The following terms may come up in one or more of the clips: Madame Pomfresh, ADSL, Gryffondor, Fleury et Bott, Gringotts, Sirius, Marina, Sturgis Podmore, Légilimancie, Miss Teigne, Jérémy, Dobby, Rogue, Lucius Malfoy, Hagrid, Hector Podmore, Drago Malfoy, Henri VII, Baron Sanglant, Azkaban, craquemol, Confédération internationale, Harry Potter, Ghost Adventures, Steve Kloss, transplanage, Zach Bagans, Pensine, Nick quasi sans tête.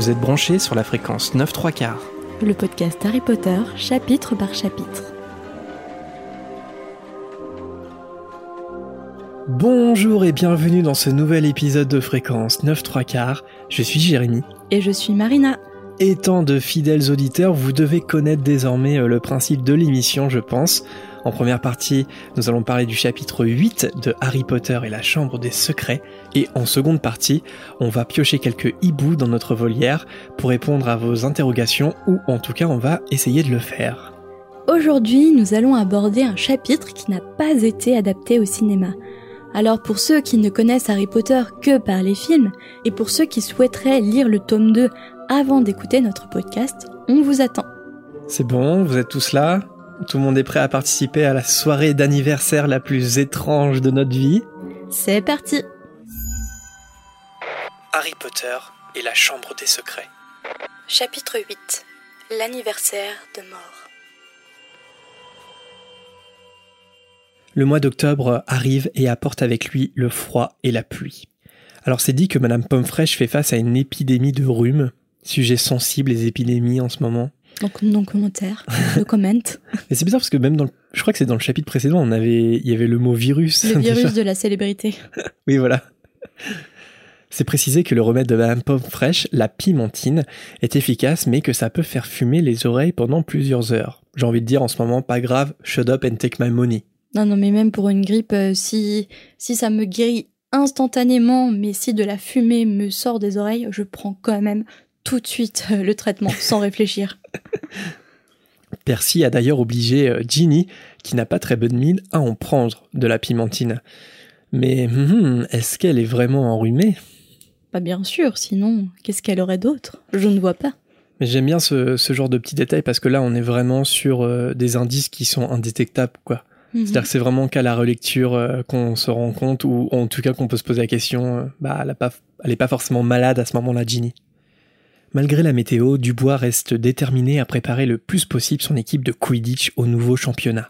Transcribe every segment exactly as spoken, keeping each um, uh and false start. Vous êtes branchés sur la fréquence neuf trois quarts. Le podcast Harry Potter, chapitre par chapitre. Bonjour et bienvenue dans ce nouvel épisode de fréquence neuf trois quarts. Je suis Jérémy. Et je suis Marina. Étant de fidèles auditeurs, vous devez connaître désormais le principe de l'émission, je pense. En première partie, nous allons parler du chapitre huit de Harry Potter et la Chambre des Secrets. Et en seconde partie, on va piocher quelques hiboux dans notre volière pour répondre à vos interrogations, ou en tout cas, on va essayer de le faire. Aujourd'hui, nous allons aborder un chapitre qui n'a pas été adapté au cinéma. Alors pour ceux qui ne connaissent Harry Potter que par les films, et pour ceux qui souhaiteraient lire le tome deux avant d'écouter notre podcast, on vous attend. C'est bon, vous êtes tous là ? Tout le monde est prêt à participer à la soirée d'anniversaire la plus étrange de notre vie ? C'est parti ! Harry Potter et la Chambre des Secrets. Chapitre huit. L'anniversaire de mort. Le mois d'octobre arrive et apporte avec lui le froid et la pluie. Alors c'est dit que Madame Pomfresh fait face à une épidémie de rhume. Sujet sensible, les épidémies en ce moment. Donc non commentaire, no comment. Mais c'est bizarre parce que même dans le... Je crois que c'est dans le chapitre précédent, on avait... il y avait le mot virus. Le virus déjà. De la célébrité. Oui, voilà. C'est précisé que le remède de Madame Pomfresh, la pimentine, est efficace, mais que ça peut faire fumer les oreilles pendant plusieurs heures. J'ai envie de dire en ce moment, pas grave, shut up and take my money. Non, non, mais même pour une grippe, euh, si, si ça me guérit instantanément, mais si de la fumée me sort des oreilles, je prends quand même tout de suite euh, le traitement, sans réfléchir. Percy a d'ailleurs obligé euh, Ginny, qui n'a pas très bonne mine, à en prendre de la pimentine. Mais hum, est-ce qu'elle est vraiment enrhumée ? Bah bien sûr, sinon, qu'est-ce qu'elle aurait d'autre ? Je ne vois pas. Mais j'aime bien ce, ce genre de petits détails, parce que là, on est vraiment sur euh, des indices qui sont indétectables, quoi. C'est-à-dire que c'est vraiment qu'à la relecture euh, qu'on se rend compte, ou en tout cas qu'on peut se poser la question, euh, bah, elle n'est pas, pas forcément malade à ce moment-là, Ginny. Malgré la météo, Dubois reste déterminé à préparer le plus possible son équipe de Quidditch au nouveau championnat.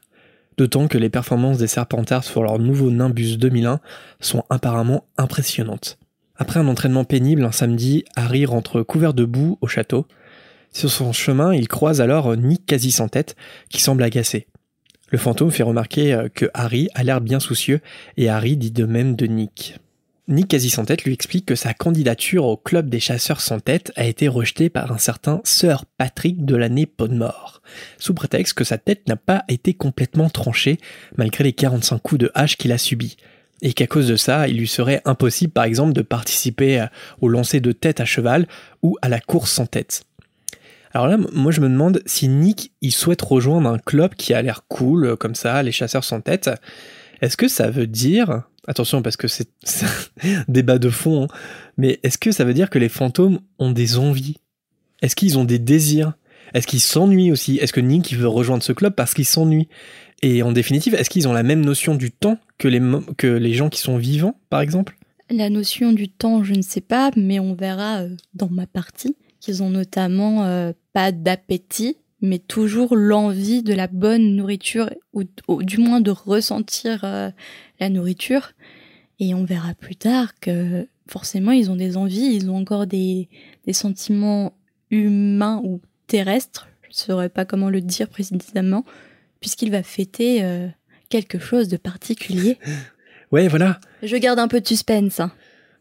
D'autant que les performances des Serpentards sur leur nouveau Nimbus deux mille un sont apparemment impressionnantes. Après un entraînement pénible un samedi, Harry rentre couvert de boue au château. Sur son chemin, il croise alors Nick quasi sans tête, qui semble agacé. Le fantôme fait remarquer que Harry a l'air bien soucieux et Harry dit de même de Nick. Nick quasi sans tête lui explique que sa candidature au club des chasseurs sans tête a été rejetée par un certain Sir Patrick Delaney-Podmore, sous prétexte que sa tête n'a pas été complètement tranchée malgré les quarante-cinq coups de hache qu'il a subis, et qu'à cause de ça, il lui serait impossible par exemple de participer au lancer de tête à cheval ou à la course sans tête. Alors là, moi je me demande si Nick, il souhaite rejoindre un club qui a l'air cool, comme ça, les chasseurs sans tête. Est-ce que ça veut dire... Attention, parce que c'est, c'est un débat de fond, hein, mais est-ce que ça veut dire que les fantômes ont des envies ? Est-ce qu'ils ont des désirs ? Est-ce qu'ils s'ennuient aussi ? Est-ce que Nick veut rejoindre ce club parce qu'ils s'ennuient ? Et en définitive, est-ce qu'ils ont la même notion du temps que les, que les gens qui sont vivants, par exemple ? La notion du temps, je ne sais pas, mais on verra dans ma partie. Qu'ils ont notamment euh, pas d'appétit, mais toujours l'envie de la bonne nourriture, ou, ou du moins de ressentir euh, la nourriture. Et on verra plus tard que forcément ils ont des envies, ils ont encore des, des sentiments humains ou terrestres, je ne saurais pas comment le dire précisément, puisqu'il va fêter euh, quelque chose de particulier. Ouais, voilà. Je garde un peu de suspense, hein.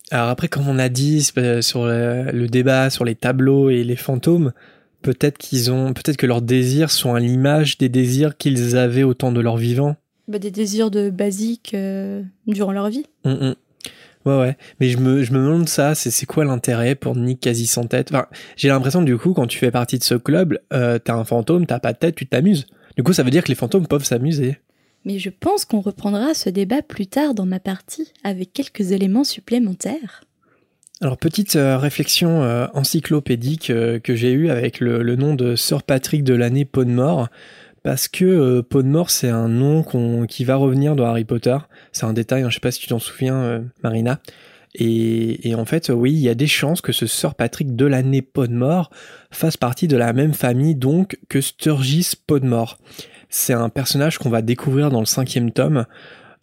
Alors après, comme on a dit euh, sur le, le débat sur les tableaux et les fantômes, peut-être qu'ils ont, peut-être que leurs désirs sont à l'image des désirs qu'ils avaient au temps de leur vivant. Bah, des désirs de basiques euh, durant leur vie. Mm-mm. Ouais, ouais. Mais je me, je me demande ça, c'est, c'est quoi l'intérêt pour Nick quasi sans tête ? Enfin, j'ai l'impression que du coup, quand tu fais partie de ce club, euh, t'as un fantôme, t'as pas de tête, tu t'amuses. Du coup, ça veut dire que les fantômes peuvent s'amuser. Mais je pense qu'on reprendra ce débat plus tard dans ma partie, avec quelques éléments supplémentaires. Alors, petite euh, réflexion euh, encyclopédique euh, que j'ai eue avec le, le nom de Sir Patrick Delaney-Podmore, parce que euh, Podmore, c'est un nom qu'on, qui va revenir dans Harry Potter. C'est un détail, hein, je ne sais pas si tu t'en souviens, euh, Marina. Et, et en fait, oui, il y a des chances que ce Sir Patrick Delaney-Podmore fasse partie de la même famille, donc, que Sturgis Podmore. C'est un personnage qu'on va découvrir dans le cinquième tome,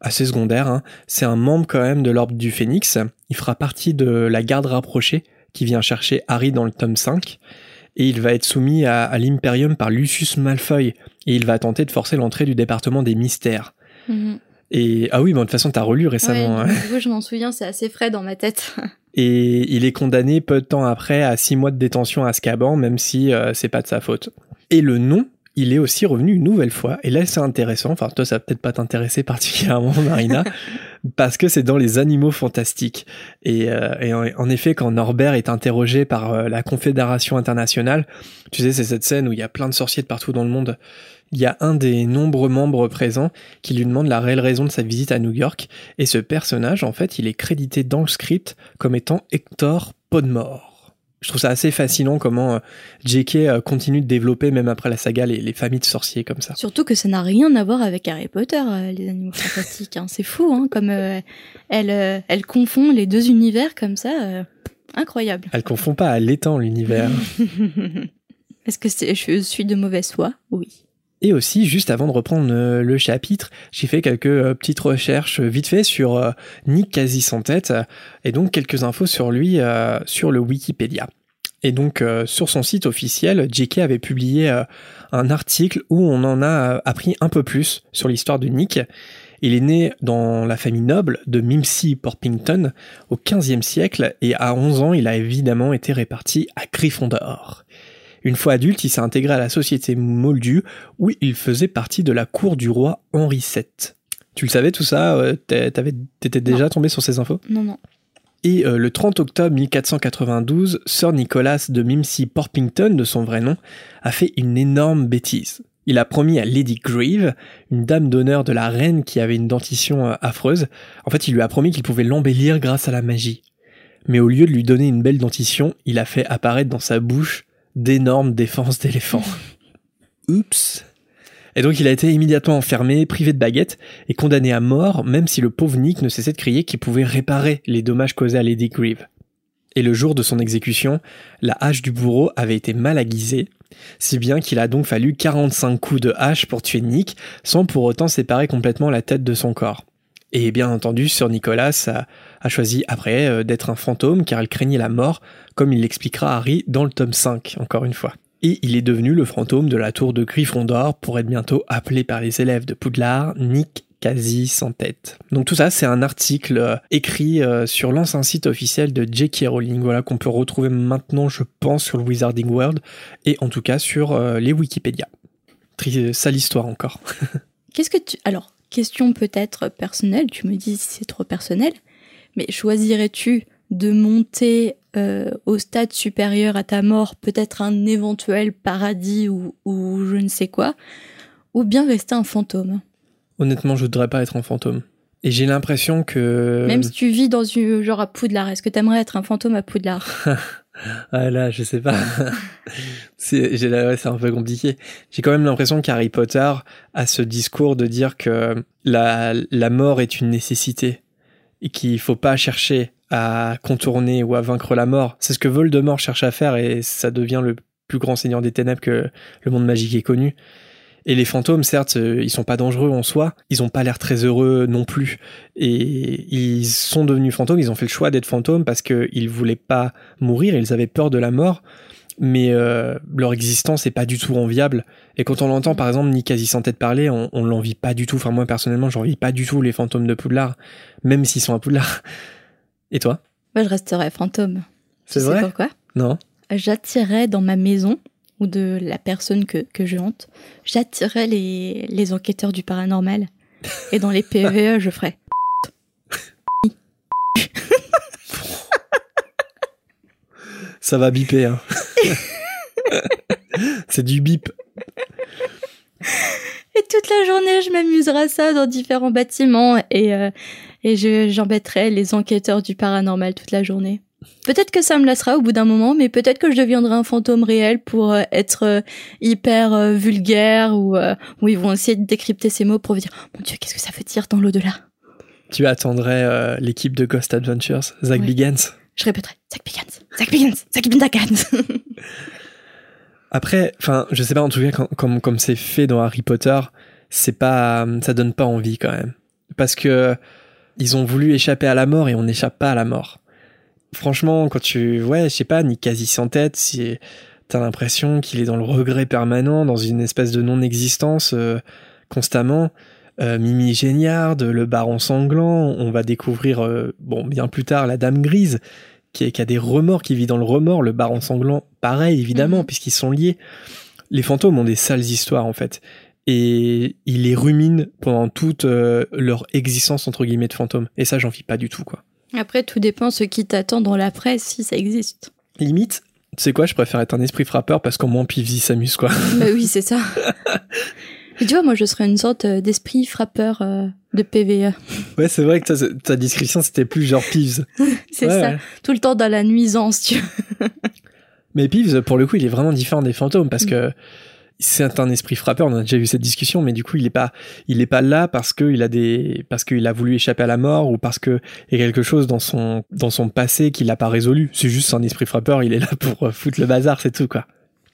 assez secondaire. Hein. C'est un membre quand même de l'Ordre du Phénix. Il fera partie de la garde rapprochée qui vient chercher Harry dans le tome cinq, et il va être soumis à, à l'Imperium par Lucius Malfoy, et il va tenter de forcer l'entrée du département des mystères. Mmh. Et, ah oui, bah, de toute façon, t'as relu récemment. Ouais, hein. Du coup, je m'en souviens, c'est assez frais dans ma tête. Et il est condamné peu de temps après à six mois de détention à Azkaban, même si euh, c'est pas de sa faute. Et le nom, il est aussi revenu une nouvelle fois. Et là, c'est intéressant. Enfin, toi, ça va peut-être pas t'intéresser particulièrement, Marina, parce que c'est dans les Animaux fantastiques. Et, euh, et en, en effet, quand Norbert est interrogé par euh, la Confédération internationale, tu sais, c'est cette scène où il y a plein de sorciers de partout dans le monde. Il y a un des nombreux membres présents qui lui demande la réelle raison de sa visite à New York. Et ce personnage, en fait, il est crédité dans le script comme étant Hector Podmore. Je trouve ça assez fascinant comment J K continue de développer, même après la saga, les, les familles de sorciers comme ça. Surtout que ça n'a rien à voir avec Harry Potter, euh, les Animaux fantastiques. Hein. C'est fou, hein, comme euh, elle, euh, elle confond les deux univers comme ça. Euh, incroyable. Elle confond pas, elle étend l'univers. Est-ce que c'est, je suis de mauvaise foi ? Oui. Et aussi, juste avant de reprendre le chapitre, j'ai fait quelques petites recherches vite fait sur Nick quasi sans tête, et donc quelques infos sur lui euh, sur le Wikipédia. Et donc, euh, sur son site officiel, J K avait publié euh, un article où on en a appris un peu plus sur l'histoire de Nick. Il est né dans la famille noble de Mimsy Porpington au quinzième siècle, et à onze ans, il a évidemment été réparti à Gryffondor. Une fois adulte, il s'est intégré à la société moldue où il faisait partie de la cour du roi Henri sept. Tu le savais tout ça ? T'avais, t'étais déjà tombé sur ces infos ? Non, non. Et euh, le trente octobre mille quatre cent quatre-vingt-douze, Sir Nicholas de Mimsy Porpington, de son vrai nom, a fait une énorme bêtise. Il a promis à Lady Grieve, une dame d'honneur de la reine qui avait une dentition euh, affreuse, en fait il lui a promis qu'il pouvait l'embellir grâce à la magie. Mais au lieu de lui donner une belle dentition, il a fait apparaître dans sa bouche d'énormes défenses d'éléphants. Oups. Et donc il a été immédiatement enfermé, privé de baguette et condamné à mort, même si le pauvre Nick ne cessait de crier qu'il pouvait réparer les dommages causés à Lady Grieve. Et le jour de son exécution, la hache du bourreau avait été mal aiguisée, si bien qu'il a donc fallu quarante-cinq coups de hache pour tuer Nick, sans pour autant séparer complètement la tête de son corps. Et bien entendu, Sir Nicholas a, a choisi après euh, d'être un fantôme car il craignait la mort, comme il l'expliquera Harry dans le tome cinq, encore une fois. Et il est devenu le fantôme de la tour de Gryffondor pour être bientôt appelé par les élèves de Poudlard, Nick quasi sans tête. Donc tout ça, c'est un article euh, écrit euh, sur l'ancien site officiel de J K Rowling, voilà, qu'on peut retrouver maintenant, je pense, sur le Wizarding World, et en tout cas sur euh, les Wikipédia. Très sale histoire encore. Qu'est-ce que tu... Alors question peut-être personnelle, tu me dis si c'est trop personnel, mais choisirais-tu de monter euh, au stade supérieur à ta mort, peut-être un éventuel paradis ou, ou je ne sais quoi, ou bien rester un fantôme ? Honnêtement, je voudrais pas être un fantôme. Et j'ai l'impression que... Même si tu vis dans une genre à Poudlard, est-ce que t'aimerais être un fantôme à Poudlard ? Ah là, je sais pas. c'est, j'ai, ouais, c'est un peu compliqué. J'ai quand même l'impression qu'Harry Potter a ce discours de dire que la, la mort est une nécessité et qu'il faut pas chercher à contourner ou à vaincre la mort. C'est ce que Voldemort cherche à faire et ça devient le plus grand seigneur des ténèbres que le monde magique ait connu. Et les fantômes, certes, ils sont pas dangereux en soi, ils ont pas l'air très heureux non plus. Et ils sont devenus fantômes, ils ont fait le choix d'être fantômes parce qu'ils voulaient pas mourir, ils avaient peur de la mort, mais euh, leur existence est pas du tout enviable. Et quand on l'entend, par exemple, Nick quasi sans tête parler, on, on l'envie pas du tout. Enfin, moi, personnellement, j'envie pas du tout les fantômes de Poudlard, même s'ils sont à Poudlard. Et toi ? Moi, je resterais fantôme. C'est tu vrai ? Tu sais pourquoi ? Non. J'attirais dans ma maison... ou de la personne que, que je hante, j'attirerais les, les enquêteurs du paranormal. Et dans les P V E, je ferais... Ça va biper, hein. C'est du bip. Et toute la journée, je m'amuserai à ça dans différents bâtiments et, euh, et je, j'embêterai les enquêteurs du paranormal toute la journée. Peut-être que ça me lassera au bout d'un moment, mais peut-être que je deviendrai un fantôme réel pour être hyper vulgaire ou où ils vont essayer de décrypter ces mots pour dire « Mon Dieu, qu'est-ce que ça veut dire dans l'au-delà ?» Tu attendrais euh, l'équipe de Ghost Adventures, Zach ouais. Bagans. Je répéterai « Zach Bagans, Zach Bagans, Zach Bagans !» Après, enfin, je sais pas, en tout cas, comme, comme, comme c'est fait dans Harry Potter, c'est pas, ça donne pas envie quand même. Parce que ils ont voulu échapper à la mort et on n'échappe pas à la mort. franchement, quand tu... Ouais, je sais pas, Nick quasi sans tête, si t'as l'impression qu'il est dans le regret permanent, dans une espèce de non-existence euh, constamment. Euh, Mimi Géniard, le Baron Sanglant, on va découvrir, euh, bon, bien plus tard, la Dame Grise, qui, est, qui a des remords, qui vit dans le remords. Le Baron Sanglant, pareil, évidemment, mmh. puisqu'ils sont liés. Les fantômes ont des sales histoires, en fait. Et ils les ruminent pendant toute euh, leur existence, entre guillemets, de fantômes. Et ça, j'en vis pas du tout, quoi. Après, tout dépend ce qui t'attend dans la presse, si ça existe. Limite, tu sais quoi, je préfère être un esprit frappeur parce qu'au moins Peeves s'amuse, quoi. Bah oui, c'est ça. Et tu vois, moi, je serais une sorte d'esprit frappeur euh, de P V E. Ouais, c'est vrai que ta, ta description, c'était plus genre Peeves. C'est ouais, ça, ouais. Tout le temps dans la nuisance, tu vois. Mais Peeves, pour le coup, il est vraiment différent des fantômes parce que c'est un esprit frappeur, on a déjà eu cette discussion, mais du coup, il est pas, il est pas là parce que il a des, parce qu'il a voulu échapper à la mort ou parce que il y a quelque chose dans son, dans son passé qu'il n'a pas résolu. C'est juste un esprit frappeur, il est là pour foutre le bazar, c'est tout, quoi.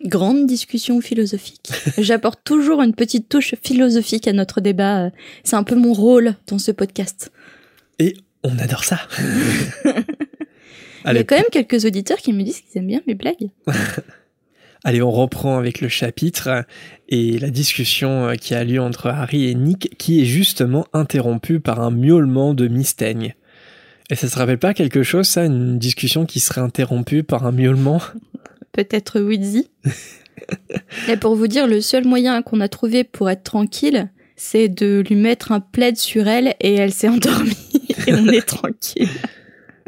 Grande discussion philosophique. J'apporte toujours une petite touche philosophique à notre débat. C'est un peu mon rôle dans ce podcast. Et on adore ça. Allez. Il y a quand même quelques auditeurs qui me disent qu'ils aiment bien mes blagues. Allez, on reprend avec le chapitre et la discussion qui a lieu entre Harry et Nick, qui est justement interrompue par un miaulement de Miss Teigne. Et ça se rappelle pas quelque chose, ça, une discussion qui serait interrompue par un miaulement ? Peut-être Weasley. Et pour vous dire, le seul moyen qu'on a trouvé pour être tranquille, c'est de lui mettre un plaid sur elle et elle s'est endormie et on est tranquille.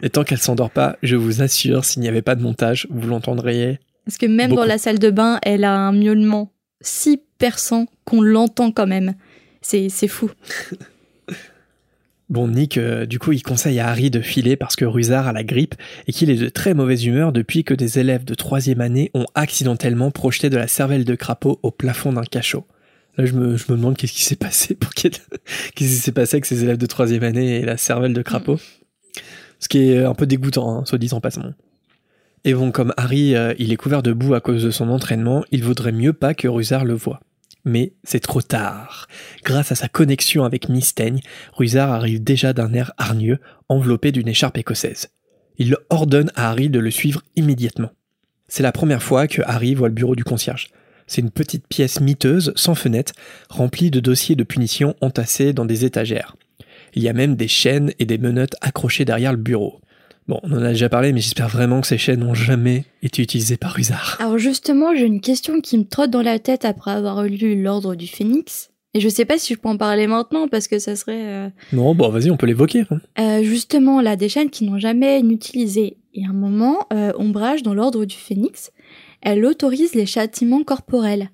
Et tant qu'elle s'endort pas, je vous assure, s'il n'y avait pas de montage, vous l'entendriez. Parce que même beaucoup. Dans la salle de bain, elle a un miaulement si perçant qu'on l'entend quand même. C'est, c'est fou. Bon, Nick, euh, du coup, il conseille à Harry de filer parce que Rusard a la grippe et qu'il est de très mauvaise humeur depuis que des élèves de troisième année ont accidentellement projeté de la cervelle de crapaud au plafond d'un cachot. Là, je me, je me demande qu'est-ce qui s'est passé pour qu'est-ce qui s'est passé avec ces élèves de troisième année et la cervelle de crapaud. Ce qui est un peu dégoûtant, hein, soit dit en passant. Et bon, comme Harry, euh, il est couvert de boue à cause de son entraînement, il vaudrait mieux pas que Rusard le voie. Mais c'est trop tard. Grâce à sa connexion avec Miss Teigne, Rusard arrive déjà d'un air hargneux, enveloppé d'une écharpe écossaise. Il ordonne à Harry de le suivre immédiatement. C'est la première fois que Harry voit le bureau du concierge. C'est une petite pièce miteuse, sans fenêtre, remplie de dossiers de punition entassés dans des étagères. Il y a même des chaînes et des menottes accrochées derrière le bureau. Bon, on en a déjà parlé, mais j'espère vraiment que ces chaînes n'ont jamais été utilisées par Rusard. Alors justement, j'ai une question qui me trotte dans la tête après avoir lu l'Ordre du Phénix. Et je sais pas si je peux en parler maintenant, parce que ça serait... Euh... Non, bon, vas-y, on peut l'évoquer. Hein. Euh, justement, là, des chaînes qui n'ont jamais utilisées. Et à un moment, euh, Ombrage, dans l'Ordre du Phénix, elle autorise les châtiments corporels.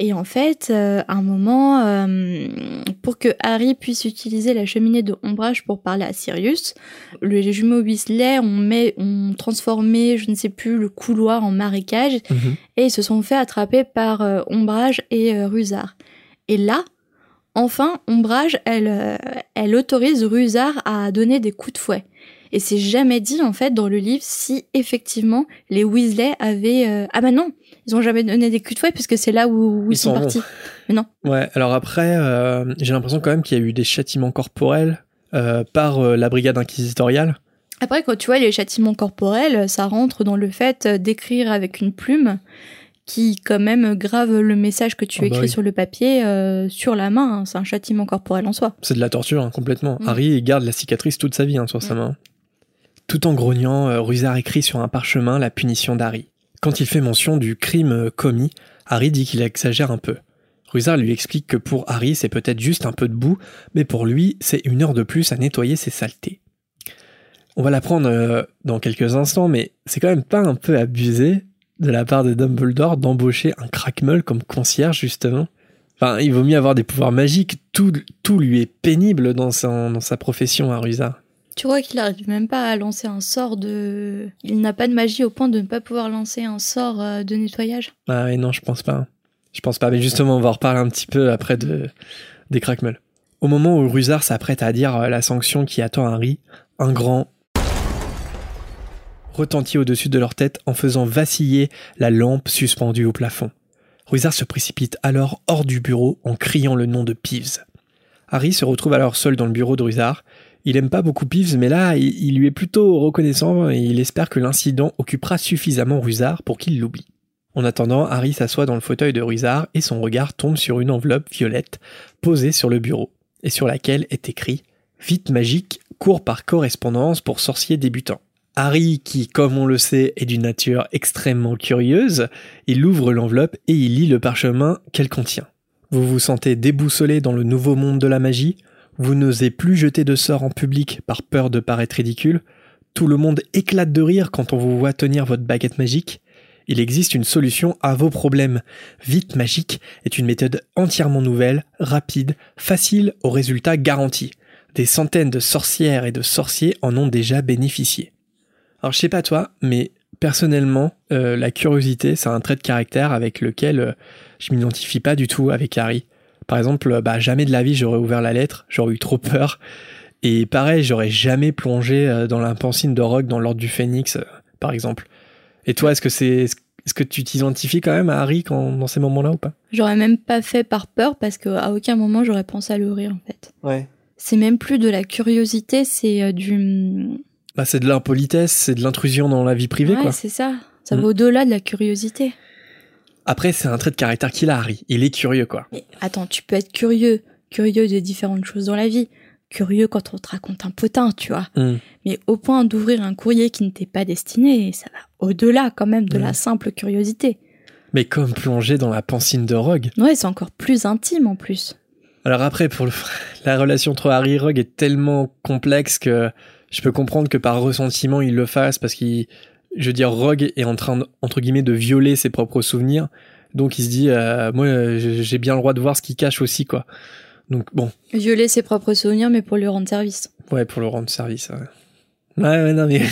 Et en fait, euh, à un moment, euh, pour que Harry puisse utiliser la cheminée de Ombrage pour parler à Sirius, les jumeaux Weasley ont, met, ont transformé, je ne sais plus, le couloir en marécage, mm-hmm. et ils se sont fait attraper par euh, Ombrage et euh, Rusard. Et là, enfin, Ombrage, elle, euh, elle autorise Rusard à donner des coups de fouet. Et c'est jamais dit, en fait, dans le livre, si effectivement les Weasley avaient... Euh... Ah bah non, ils ont jamais donné des coups de fouet parce que c'est là où, où ils, ils sont, sont partis. Bons. Mais non. Ouais, alors après, euh, j'ai l'impression quand même qu'il y a eu des châtiments corporels euh, par euh, la brigade inquisitoriale. Après, quand tu vois les châtiments corporels, ça rentre dans le fait d'écrire avec une plume qui, quand même, grave le message que tu oh écris bah oui. sur le papier euh, sur la main. Hein. C'est un châtiment corporel en soi. C'est de la torture, hein, complètement. Mmh. Harry, il garde la cicatrice toute sa vie hein, sur mmh. sa main. Tout en grognant, Rusard écrit sur un parchemin la punition d'Harry. Quand il fait mention du crime commis, Harry dit qu'il exagère un peu. Rusard lui explique que pour Harry, c'est peut-être juste un peu de boue, mais pour lui, c'est une heure de plus à nettoyer ses saletés. On va l'apprendre dans quelques instants, mais c'est quand même pas un peu abusé de la part de Dumbledore d'embaucher un crackmole comme concierge, justement. Enfin, il vaut mieux avoir des pouvoirs magiques, tout, tout lui est pénible dans sa, dans sa profession à Rusard. Tu vois qu'il n'arrive même pas à lancer un sort de... Il n'a pas de magie au point de ne pas pouvoir lancer un sort de nettoyage. Ah oui, non, je pense pas. Je pense pas, mais justement, on va en reparler un petit peu après de... des crackmules. Au moment où Rusard s'apprête à dire la sanction qui attend Harry, un grand... retentit au-dessus de leur tête en faisant vaciller la lampe suspendue au plafond. Rusard se précipite alors hors du bureau en criant le nom de Peeves. Harry se retrouve alors seul dans le bureau de Rusard. Il aime pas beaucoup Peeves, mais là, il, il lui est plutôt reconnaissant et il espère que l'incident occupera suffisamment Rusard pour qu'il l'oublie. En attendant, Harry s'assoit dans le fauteuil de Rusard et son regard tombe sur une enveloppe violette posée sur le bureau et sur laquelle est écrit « Vite Magique, cours par correspondance pour sorciers débutants ». Harry, qui, comme on le sait, est d'une nature extrêmement curieuse, il ouvre l'enveloppe et il lit le parchemin qu'elle contient. Vous vous sentez déboussolé dans le nouveau monde de la magie ? Vous n'osez plus jeter de sorts en public par peur de paraître ridicule. Tout le monde éclate de rire quand on vous voit tenir votre baguette magique. Il existe une solution à vos problèmes. Vite Magique est une méthode entièrement nouvelle, rapide, facile, aux résultats garantis. Des centaines de sorcières et de sorciers en ont déjà bénéficié. Alors je sais pas toi, mais personnellement, euh, la curiosité, c'est un trait de caractère avec lequel euh, je m'identifie pas du tout avec Harry. Par exemple, bah, jamais de la vie j'aurais ouvert la lettre, j'aurais eu trop peur. Et pareil, j'aurais jamais plongé dans la Pensine de Rogue dans l'Ordre du Phénix, par exemple. Et toi, est-ce que, c'est, est-ce que tu t'identifies quand même à Harry quand, dans ces moments-là ou pas ? J'aurais même pas fait par peur parce qu'à aucun moment j'aurais pensé à le rire en fait. Ouais. C'est même plus de la curiosité, c'est du... Bah, c'est de l'impolitesse, c'est de l'intrusion dans la vie privée. Ouais, quoi. C'est ça. Ça mmh. va au-delà de la curiosité. Après, c'est un trait de caractère qu'il a, Harry. Il est curieux, quoi. Mais attends, tu peux être curieux. Curieux de différentes choses dans la vie. Curieux quand on te raconte un potin, tu vois. Mm. Mais au point d'ouvrir un courrier qui ne t'est pas destiné, ça va au-delà, quand même, de mm. la simple curiosité. Mais comme plonger dans la Pensine de Rogue. Ouais, c'est encore plus intime, en plus. Alors après, pour le... la relation entre Harry et Rogue est tellement complexe que je peux comprendre que par ressentiment, il le fasse parce qu'il... Je veux dire, Rogue est en train, de, entre guillemets, de violer ses propres souvenirs. Donc, il se dit, euh, moi, j'ai bien le droit de voir ce qu'il cache aussi, quoi. Donc, bon. Violer ses propres souvenirs, mais pour lui rendre service. Ouais, pour lui rendre service, ouais. Ouais, ouais, non, mais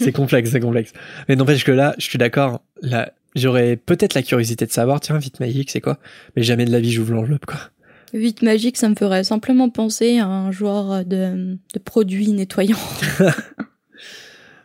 c'est complexe, c'est complexe. Mais n'empêche que là, je suis d'accord. Là, j'aurais peut-être la curiosité de savoir, tiens, Vite Magique, c'est quoi ? Mais jamais de la vie, j'ouvre l'enveloppe, quoi. Vite Magique, ça me ferait simplement penser à un genre de, de produit nettoyant.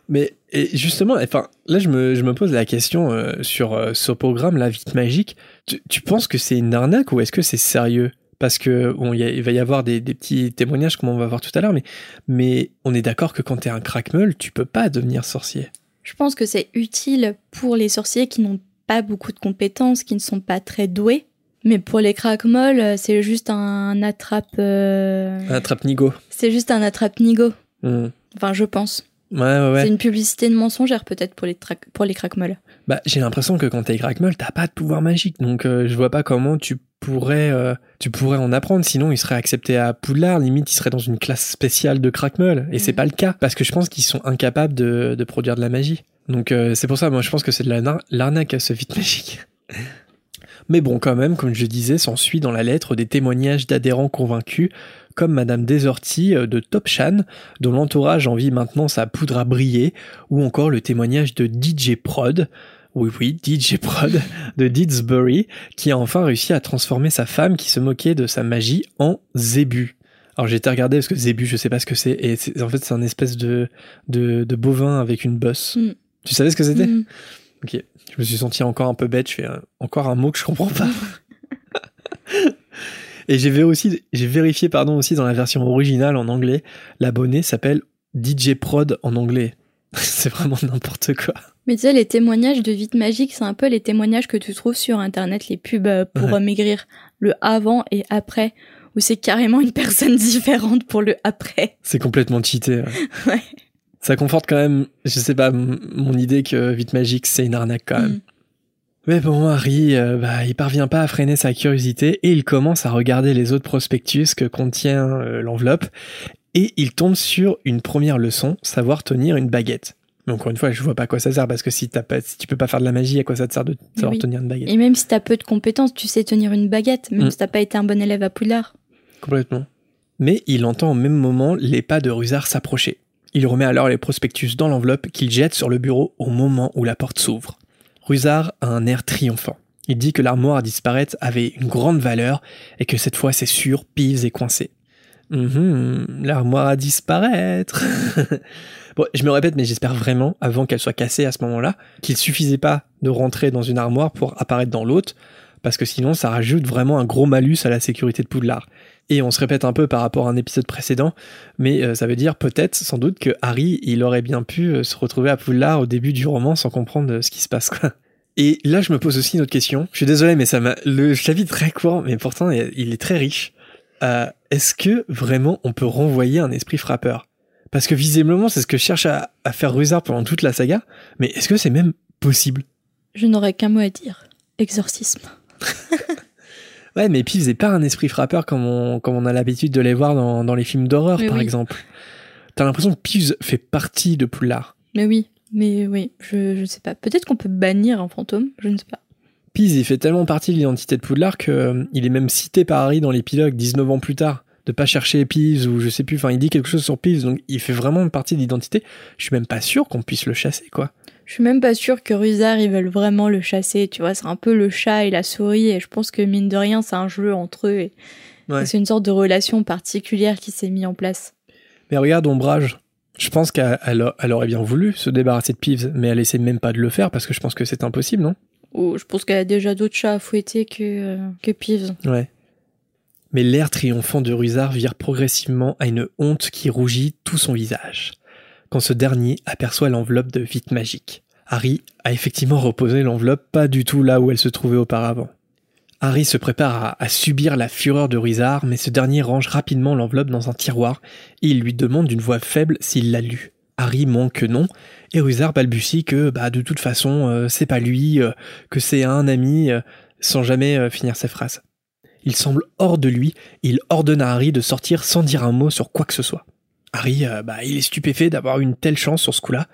Mais et justement, enfin là je me je me pose la question euh, sur euh, ce programme là Vite Magique. Tu, tu penses que c'est une arnaque ou est-ce que c'est sérieux ? Parce que bon, y a, il va y avoir des des petits témoignages comme on va voir tout à l'heure, mais mais on est d'accord que quand t'es un crackmeul, tu peux pas devenir sorcier. Je pense que c'est utile pour les sorciers qui n'ont pas beaucoup de compétences, qui ne sont pas très doués. Mais pour les crackmeuls, c'est juste un attrape. Euh... Un attrape nigo. C'est juste un attrape nigo. Mmh. Enfin, je pense. Ouais, ouais, ouais. C'est une publicité de mensongère peut-être pour les, tra- pour les crackmeuls. Bah, j'ai l'impression que quand t'es crackmeul, t'as pas de pouvoir magique, donc euh, je vois pas comment tu pourrais, euh, tu pourrais en apprendre, sinon ils seraient acceptés à Poudlard, limite ils seraient dans une classe spéciale de crackmeuls, et mmh. c'est pas le cas, parce que je pense qu'ils sont incapables de, de produire de la magie. Donc euh, c'est pour ça, moi je pense que c'est de la nar- l'arnaque à ce Vite Magique. Mais bon, quand même, comme je disais, s'ensuit dans la lettre des témoignages d'adhérents convaincus, comme Madame Desortie de Topchan, dont l'entourage envie maintenant sa poudre à briller, ou encore le témoignage de D J Prod, oui oui, D J Prod, de Didsbury, qui a enfin réussi à transformer sa femme qui se moquait de sa magie en zébu. Alors j'ai été regarder, parce que zébu, je sais pas ce que c'est, et c'est, en fait c'est un espèce de, de, de bovin avec une bosse. Mm. Tu savais ce que c'était ? Mm. Ok, je me suis senti encore un peu bête, je fais un, encore un mot que je comprends pas. Et j'ai vérifié, j'ai vérifié pardon, aussi dans la version originale en anglais, l'abonné s'appelle D J Prod en anglais. C'est vraiment n'importe quoi. Mais tu sais, les témoignages de Vite Magique, c'est un peu les témoignages que tu trouves sur Internet, les pubs pour ouais. maigrir, le avant et après, où c'est carrément une personne différente pour le après. C'est complètement cheaté. Ouais. ouais. Ça conforte quand même, je sais pas, m- mon idée que Vite Magique, c'est une arnaque quand même. Mm. Mais bon, Harry, euh, bah, il parvient pas à freiner sa curiosité et il commence à regarder les autres prospectus que contient euh, l'enveloppe et il tombe sur une première leçon, savoir tenir une baguette. Mais encore une fois, je vois pas à quoi ça sert parce que si, t'as pas, si tu peux pas faire de la magie, à quoi ça te sert de savoir oui. tenir une baguette ? Et même si t'as peu de compétences, tu sais tenir une baguette, même mmh. si t'as pas été un bon élève à Poudlard. Complètement. Mais il entend au même moment les pas de Rusard s'approcher. Il remet alors les prospectus dans l'enveloppe qu'il jette sur le bureau au moment où la porte s'ouvre. Rusard a un air triomphant. Il dit que l'armoire à disparaître avait une grande valeur et que cette fois, c'est sûr, Peeves est coincé. Mmh, l'armoire à disparaître. Bon, je me répète, mais j'espère vraiment, avant qu'elle soit cassée à ce moment-là, qu'il suffisait pas de rentrer dans une armoire pour apparaître dans l'autre, parce que sinon, ça rajoute vraiment un gros malus à la sécurité de Poudlard. Et on se répète un peu par rapport à un épisode précédent, mais euh, ça veut dire peut-être, sans doute, que Harry, il aurait bien pu euh, se retrouver à Poudlard au début du roman sans comprendre euh, ce qui se passe, quoi. Et là, je me pose aussi une autre question. Je suis désolé, mais ça m'a... Le chapitre est très court, mais pourtant, il est très riche. Euh, est-ce que, vraiment, on peut renvoyer un esprit frappeur ? Parce que, visiblement, c'est ce que cherche à, à faire Rusard pendant toute la saga, mais est-ce que c'est même possible ? Je n'aurais qu'un mot à dire. Exorcisme. Ouais, mais Peeves n'est pas un esprit frappeur comme on, comme on a l'habitude de les voir dans, dans les films d'horreur, mais par oui. exemple. T'as l'impression que Peeves fait partie de Poudlard. Mais oui. Mais oui, je je sais pas. Peut-être qu'on peut bannir un fantôme, je ne sais pas. Peeves, il fait tellement partie de l'identité de Poudlard que euh, il est même cité par Harry dans l'épilogue dix-neuf ans plus tard, de pas chercher Peeves ou je sais plus. Enfin, il dit quelque chose sur Peeves, donc il fait vraiment partie de l'identité. Je suis même pas sûr qu'on puisse le chasser, quoi. Je suis même pas sûr que Rusard ils veulent vraiment le chasser. Tu vois, c'est un peu le chat et la souris, et je pense que mine de rien, c'est un jeu entre eux et, ouais. et c'est une sorte de relation particulière qui s'est mise en place. Mais regarde Ombrage. Je pense qu'elle elle, elle aurait bien voulu se débarrasser de Peeves, mais elle essaie même pas de le faire parce que je pense que c'est impossible, non ? Oh, je pense qu'elle a déjà d'autres chats à fouetter que, euh, que Peeves. Ouais. Mais l'air triomphant de Rusard vire progressivement à une honte qui rougit tout son visage. Quand ce dernier aperçoit l'enveloppe de Vite Magique, Harry a effectivement reposé l'enveloppe pas du tout là où elle se trouvait auparavant. Harry se prépare à, à subir la fureur de Rusard, mais ce dernier range rapidement l'enveloppe dans un tiroir et il lui demande d'une voix faible s'il l'a lu. Harry ment que non, et Rusard balbutie que bah de toute façon euh, c'est pas lui, euh, que c'est un ami, euh, sans jamais euh, finir ses phrases. Il semble hors de lui, et il ordonne à Harry de sortir sans dire un mot sur quoi que ce soit. Harry, euh, bah il est stupéfait d'avoir eu une telle chance sur ce coup-là.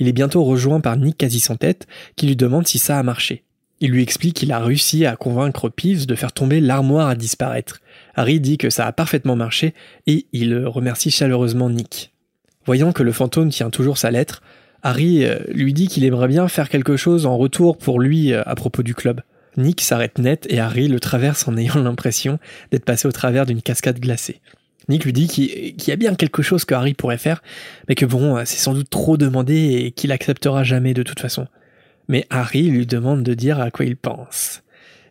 Il est bientôt rejoint par Nick quasi sans tête, qui lui demande si ça a marché. Il lui explique qu'il a réussi à convaincre Peeves de faire tomber l'armoire à disparaître. Harry dit que ça a parfaitement marché et il remercie chaleureusement Nick. Voyant que le fantôme tient toujours sa lettre, Harry lui dit qu'il aimerait bien faire quelque chose en retour pour lui à propos du club. Nick s'arrête net et Harry le traverse en ayant l'impression d'être passé au travers d'une cascade glacée. Nick lui dit qu'il y a bien quelque chose que Harry pourrait faire, mais que bon, c'est sans doute trop demandé et qu'il acceptera jamais de toute façon. Mais Harry lui demande de dire à quoi il pense.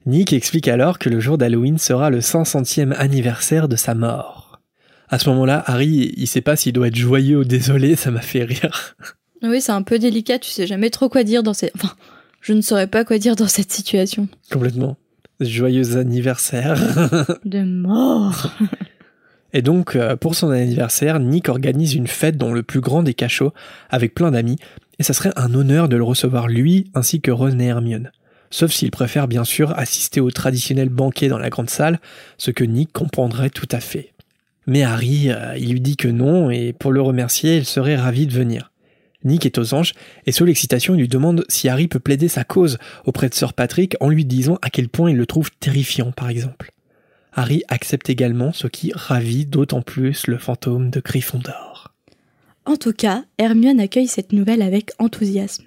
Nick explique alors que le jour d'Halloween sera le cinq centième anniversaire de sa mort. À ce moment-là, Harry, il sait pas s'il doit être joyeux ou désolé, ça m'a fait rire. Oui, c'est un peu délicat, tu sais jamais trop quoi dire dans cette... Enfin, je ne saurais pas quoi dire dans cette situation. Complètement. Joyeux anniversaire. De mort. Et donc, pour son anniversaire, Nick organise une fête dans le plus grand des cachots, avec plein d'amis, et ça serait un honneur de le recevoir lui ainsi que Ron et Hermione. Sauf s'il préfère bien sûr assister au traditionnel banquet dans la grande salle, ce que Nick comprendrait tout à fait. Mais Harry, euh, il lui dit que non, et pour le remercier, il serait ravi de venir. Nick est aux anges, et sous l'excitation, il lui demande si Harry peut plaider sa cause auprès de Sir Patrick en lui disant à quel point il le trouve terrifiant, par exemple. Harry accepte également, ce qui ravit d'autant plus le fantôme de Gryffondor. En tout cas, Hermione accueille cette nouvelle avec enthousiasme.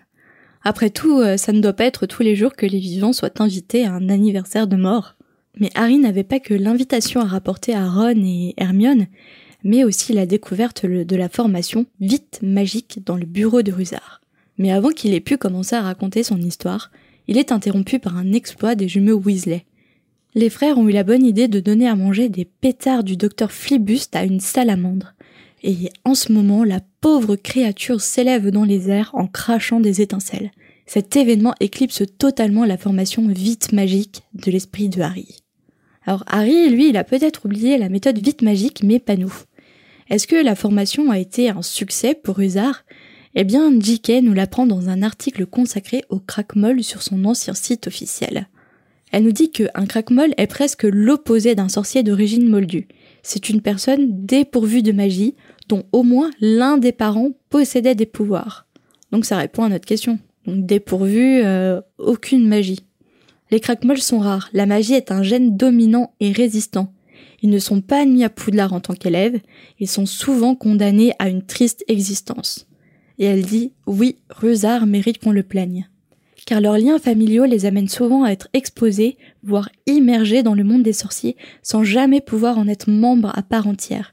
Après tout, ça ne doit pas être tous les jours que les vivants soient invités à un anniversaire de mort. Mais Harry n'avait pas que l'invitation à rapporter à Ron et Hermione, mais aussi la découverte de la formation Vite Magique dans le bureau de Rusard. Mais avant qu'il ait pu commencer à raconter son histoire, il est interrompu par un exploit des jumeaux Weasley. Les frères ont eu la bonne idée de donner à manger des pétards du docteur Flibuste à une salamandre. Et en ce moment, la pauvre créature s'élève dans les airs en crachant des étincelles. Cet événement éclipse totalement la formation Vite Magique de l'esprit de Harry. Alors Harry, lui, il a peut-être oublié la méthode Vite Magique, mais pas nous. Est-ce que la formation a été un succès pour Rusard ? Eh bien, J K nous l'apprend dans un article consacré au craquemol sur son ancien site officiel. Elle nous dit qu'un craquemol est presque l'opposé d'un sorcier d'origine moldue. C'est une personne dépourvue de magie, dont au moins l'un des parents possédait des pouvoirs. Donc ça répond à notre question. Donc dépourvu, euh, aucune magie. Les craquemolles sont rares, la magie est un gène dominant et résistant. Ils ne sont pas admis à Poudlard en tant qu'élèves, ils sont souvent condamnés à une triste existence. Et elle dit « Oui, Rusard mérite qu'on le plaigne ». Car leurs liens familiaux les amènent souvent à être exposés, voire immergés dans le monde des sorciers, sans jamais pouvoir en être membres à part entière.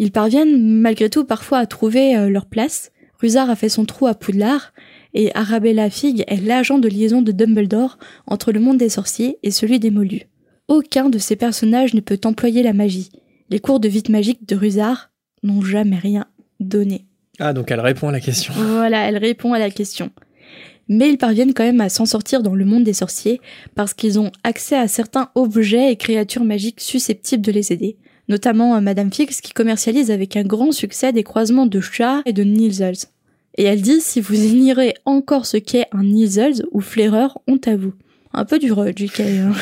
Ils parviennent malgré tout parfois à trouver euh, leur place. Rusard a fait son trou à Poudlard, et Arabella Figg est l'agent de liaison de Dumbledore entre le monde des sorciers et celui des moldus. Aucun de ces personnages ne peut employer la magie. les cours de Vite Magique de Rusard n'ont jamais rien donné. Ah, donc elle répond à la question. Voilà, elle répond à la question. Mais ils parviennent quand même à s'en sortir dans le monde des sorciers parce qu'ils ont accès à certains objets et créatures magiques susceptibles de les aider. Notamment Madame Fix qui commercialise avec un grand succès des croisements de chats et de Nizzles. Et elle dit « Si vous ignorez encore ce qu'est un Nizzles ou flaireur, honte à vous ». Un peu du Rogue, J K. Hein.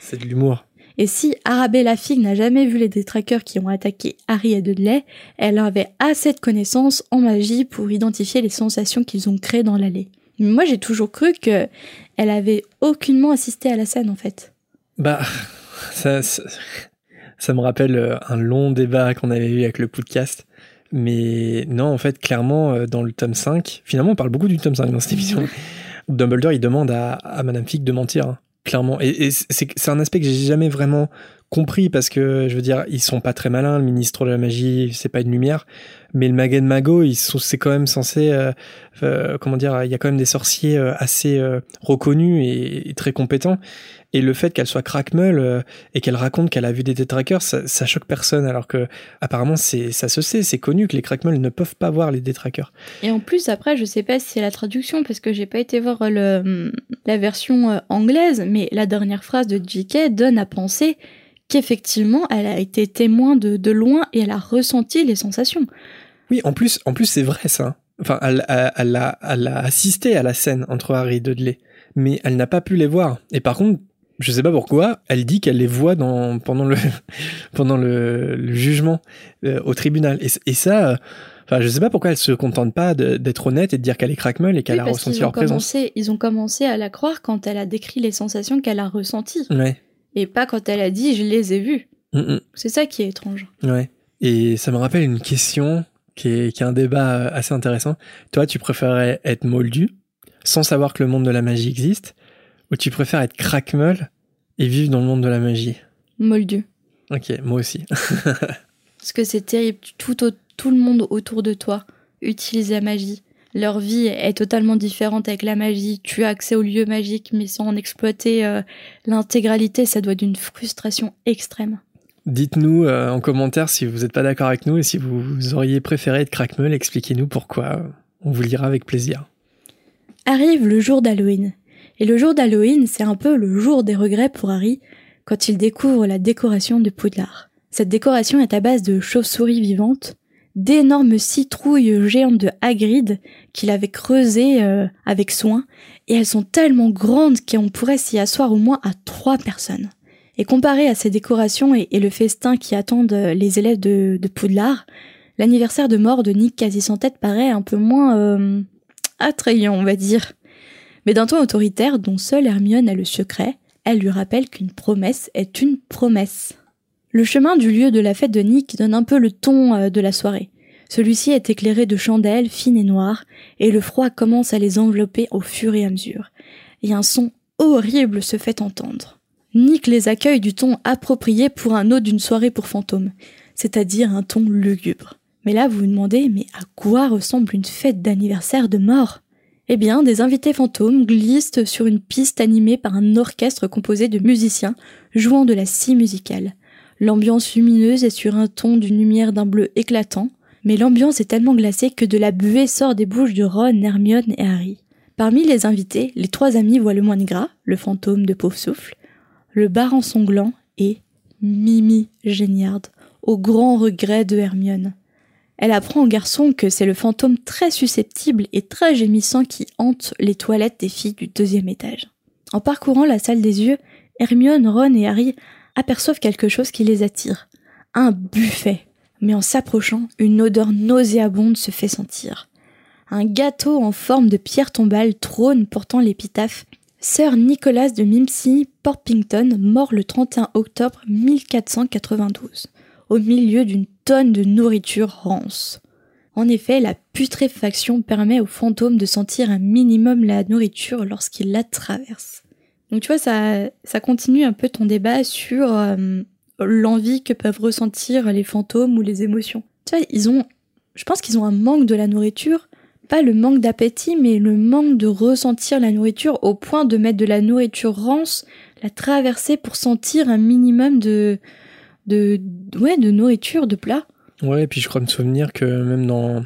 C'est de l'humour. Et si Arabella Fig n'a jamais vu les détraqueurs qui ont attaqué Harry et Dudley, elle avait assez de connaissances en magie pour identifier les sensations qu'ils ont créées dans l'allée. Mais moi, j'ai toujours cru que elle avait aucunement assisté à la scène, en fait. Bah, ça, ça, ça me rappelle un long débat qu'on avait eu avec le podcast. Mais non, en fait, clairement, dans le tome cinq... Finalement, on parle beaucoup du tome cinq dans cette émission. Dumbledore, il demande à, à Madame Fig de mentir, hein. Clairement. Et, et c'est, c'est un aspect que j'ai jamais vraiment compris parce que, je veux dire, ils sont pas très malins. Le ministre de la magie, c'est pas une lumière. Mais le Magen Mago, ils sont, c'est quand même censé, euh, euh, comment dire, il y a quand même des sorciers euh, assez euh, reconnus et, et très compétents. Et le fait qu'elle soit craque-meule euh, et qu'elle raconte qu'elle a vu des détraqueurs, ça, ça choque personne. Alors que, apparemment, c'est, ça se sait, c'est connu que les craque-meules ne peuvent pas voir les détraqueurs. Et en plus, après, je sais pas si c'est la traduction parce que j'ai pas été voir le, la version anglaise, mais la dernière phrase de J K donne à penser qu'effectivement, elle a été témoin de, de loin et elle a ressenti les sensations. Oui, en plus, en plus c'est vrai ça. Enfin, elle, elle, elle, a, elle a assisté à la scène entre Harry et Dudley, mais elle n'a pas pu les voir. Et par contre, je sais pas pourquoi, elle dit qu'elle les voit dans, pendant le, pendant le, le jugement euh, au tribunal. Et, et ça, euh, enfin, je sais pas pourquoi elle se contente pas de, d'être honnête et de dire qu'elle est craque-meule et qu'elle oui, a ressenti leur présence. Commencé, ils ont commencé à la croire quand elle a décrit les sensations qu'elle a ressenties. Ouais. Et pas quand elle a dit « je les ai vus ». Mm-mm. C'est ça qui est étrange. Ouais. Et ça me rappelle une question qui est, qui est un débat assez intéressant. Toi, tu préférais être moldu, sans savoir que le monde de la magie existe, ou tu préfères être craque-meule et vivre dans le monde de la magie ? Moldu. Ok, moi aussi. Parce que c'est terrible, tout, au, tout le monde autour de toi utilise la magie. Leur vie est totalement différente avec la magie. Tu as accès aux lieux magiques, mais sans en exploiter euh, l'intégralité, ça doit être d'une frustration extrême. Dites-nous euh, en commentaire si vous n'êtes pas d'accord avec nous et si vous, vous auriez préféré être craque-meule, expliquez-nous pourquoi. On vous lira avec plaisir. Arrive le jour d'Halloween. Et le jour d'Halloween, c'est un peu le jour des regrets pour Harry quand il découvre la décoration de Poudlard. Cette décoration est à base de chauves-souris vivantes, d'énormes citrouilles géantes de Hagrid qu'il avait creusées euh, avec soin, et elles sont tellement grandes qu'on pourrait s'y asseoir au moins à trois personnes. Et comparé à ces décorations et, et le festin qui attendent les élèves de, de Poudlard, l'anniversaire de mort de Nick quasi sans tête paraît un peu moins euh, attrayant, on va dire. Mais d'un ton autoritaire dont seule Hermione a le secret, elle lui rappelle qu'une promesse est une promesse. Le chemin du lieu de la fête de Nick donne un peu le ton de la soirée. Celui-ci est éclairé de chandelles fines et noires, et le froid commence à les envelopper au fur et à mesure. Et un son horrible se fait entendre. Nick les accueille du ton approprié pour un hôte d'une soirée pour fantômes, c'est-à-dire un ton lugubre. Mais là, vous vous demandez, mais à quoi ressemble une fête d'anniversaire de mort ? Eh bien, des invités fantômes glissent sur une piste animée par un orchestre composé de musiciens jouant de la scie musicale. L'ambiance lumineuse est sur un ton d'une lumière d'un bleu éclatant, mais l'ambiance est tellement glacée que de la buée sort des bouches de Ron, Hermione et Harry. Parmi les invités, les trois amis voient le moine gras, le fantôme de Pauvre-Souffle, le baron Sanglant et Mimi Géniard, au grand regret de Hermione. Elle apprend au garçon que c'est le fantôme très susceptible et très gémissant qui hante les toilettes des filles du deuxième étage. En parcourant la salle des yeux, Hermione, Ron et Harry aperçoivent quelque chose qui les attire. Un buffet. Mais en s'approchant, une odeur nauséabonde se fait sentir. Un gâteau en forme de pierre tombale trône portant l'épitaphe « Sir Nicolas de Mimsy, Porpington, mort le trente et un octobre mille quatre cent quatre-vingt-douze », au milieu d'une tonne de nourriture rance. En effet, la putréfaction permet au fantôme de sentir un minimum la nourriture lorsqu'il la traverse. Donc tu vois, ça, ça continue un peu ton débat sur euh, l'envie que peuvent ressentir les fantômes ou les émotions. Tu vois, ils ont, je pense qu'ils ont un manque de la nourriture, pas le manque d'appétit, mais le manque de ressentir la nourriture au point de mettre de la nourriture rance, la traverser pour sentir un minimum de, de, ouais, de nourriture, de plats. Ouais, et puis je crois me souvenir que même dans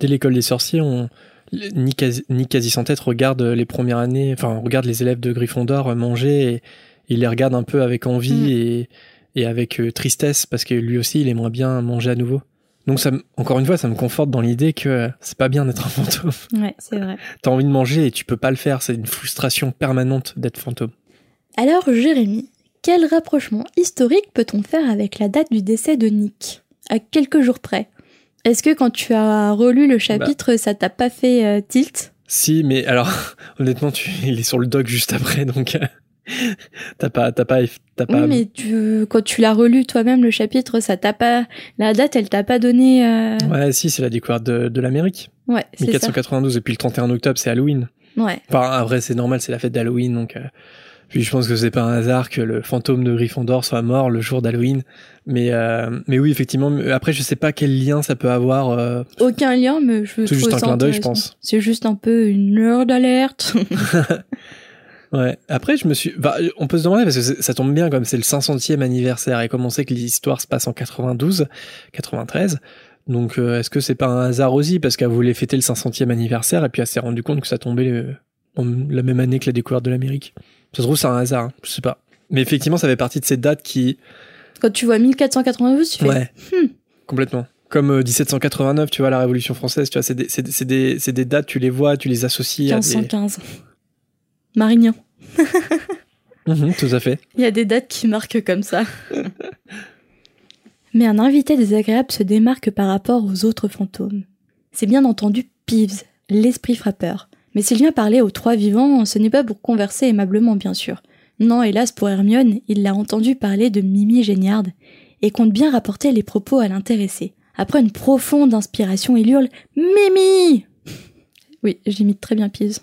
dès l'école des sorciers, on... Nick quasi, Nick quasi sans tête regarde les premières années, enfin regarde les élèves de Gryffondor manger et il les regarde un peu avec envie mmh. et, et avec euh, tristesse parce que lui aussi il aimerait bien manger à nouveau. Donc ça, encore une fois, ça me conforte dans l'idée que c'est pas bien d'être un fantôme. Ouais, c'est vrai. T'as envie de manger et tu peux pas le faire, c'est une frustration permanente d'être fantôme. Alors Jérémy, quel rapprochement historique peut-on faire avec la date du décès de Nick, à quelques jours près? Est-ce que quand tu as relu le chapitre, bah, ça t'a pas fait euh, tilt? Si, mais alors, honnêtement, tu, il est sur le doc juste après, donc euh, t'as pas... T'as pas, t'as pas... Oui, mais tu, quand tu l'as relu toi-même, le chapitre, ça t'a pas... La date, elle t'a pas donné... Euh... Ouais, si, c'est la découverte de, de l'Amérique. Ouais, c'est mille quatre cent quatre-vingt-douze, ça. Et puis le trente et un octobre, c'est Halloween. Ouais. Enfin, après, c'est normal, c'est la fête d'Halloween, donc... Euh... Puis je pense que c'est pas un hasard que le fantôme de Gryffondor soit mort le jour d'Halloween. Mais, euh, mais oui, effectivement. Après, je sais pas quel lien ça peut avoir. Euh, Aucun lien, mais je trouve ça. C'est juste un clin d'œil, je pense. C'est juste un peu une nerd alerte. Ouais. Après, je me suis. Bah, on peut se demander, parce que ça tombe bien, comme c'est le cinq centième anniversaire. Et comme on sait que l'histoire se passe en quatre-vingt-douze, quatre-vingt-treize. Donc, euh, est-ce que c'est pas un hasard aussi? Parce qu'elle voulait fêter le cinq centième anniversaire et puis elle s'est rendue compte que ça tombait euh, en, la même année que la découverte de l'Amérique. Ça se trouve, c'est un hasard, hein. Je sais pas. Mais effectivement, ça fait partie de ces dates qui... Quand tu vois mille quatre cent quatre-vingt-douze, tu fais... Ouais, hmm. Complètement. Comme euh, dix-sept cent quatre-vingt-neuf, tu vois, la Révolution française, tu vois, c'est des, c'est, c'est, des, c'est des dates, tu les vois, tu les associes mille cinq cent quinze. À des... Marignan. Mmh, tout à fait. Il y a des dates qui marquent comme ça. Mais un invité désagréable se démarque par rapport aux autres fantômes. C'est bien entendu Peeves, l'esprit frappeur. Mais s'il vient parler aux trois vivants, ce n'est pas pour converser aimablement, bien sûr. Non, hélas pour Hermione, il l'a entendu parler de Mimi Géniard et compte bien rapporter les propos à l'intéressé. Après une profonde inspiration, il hurle « Mimi !» Oui, j'imite très bien Peeves.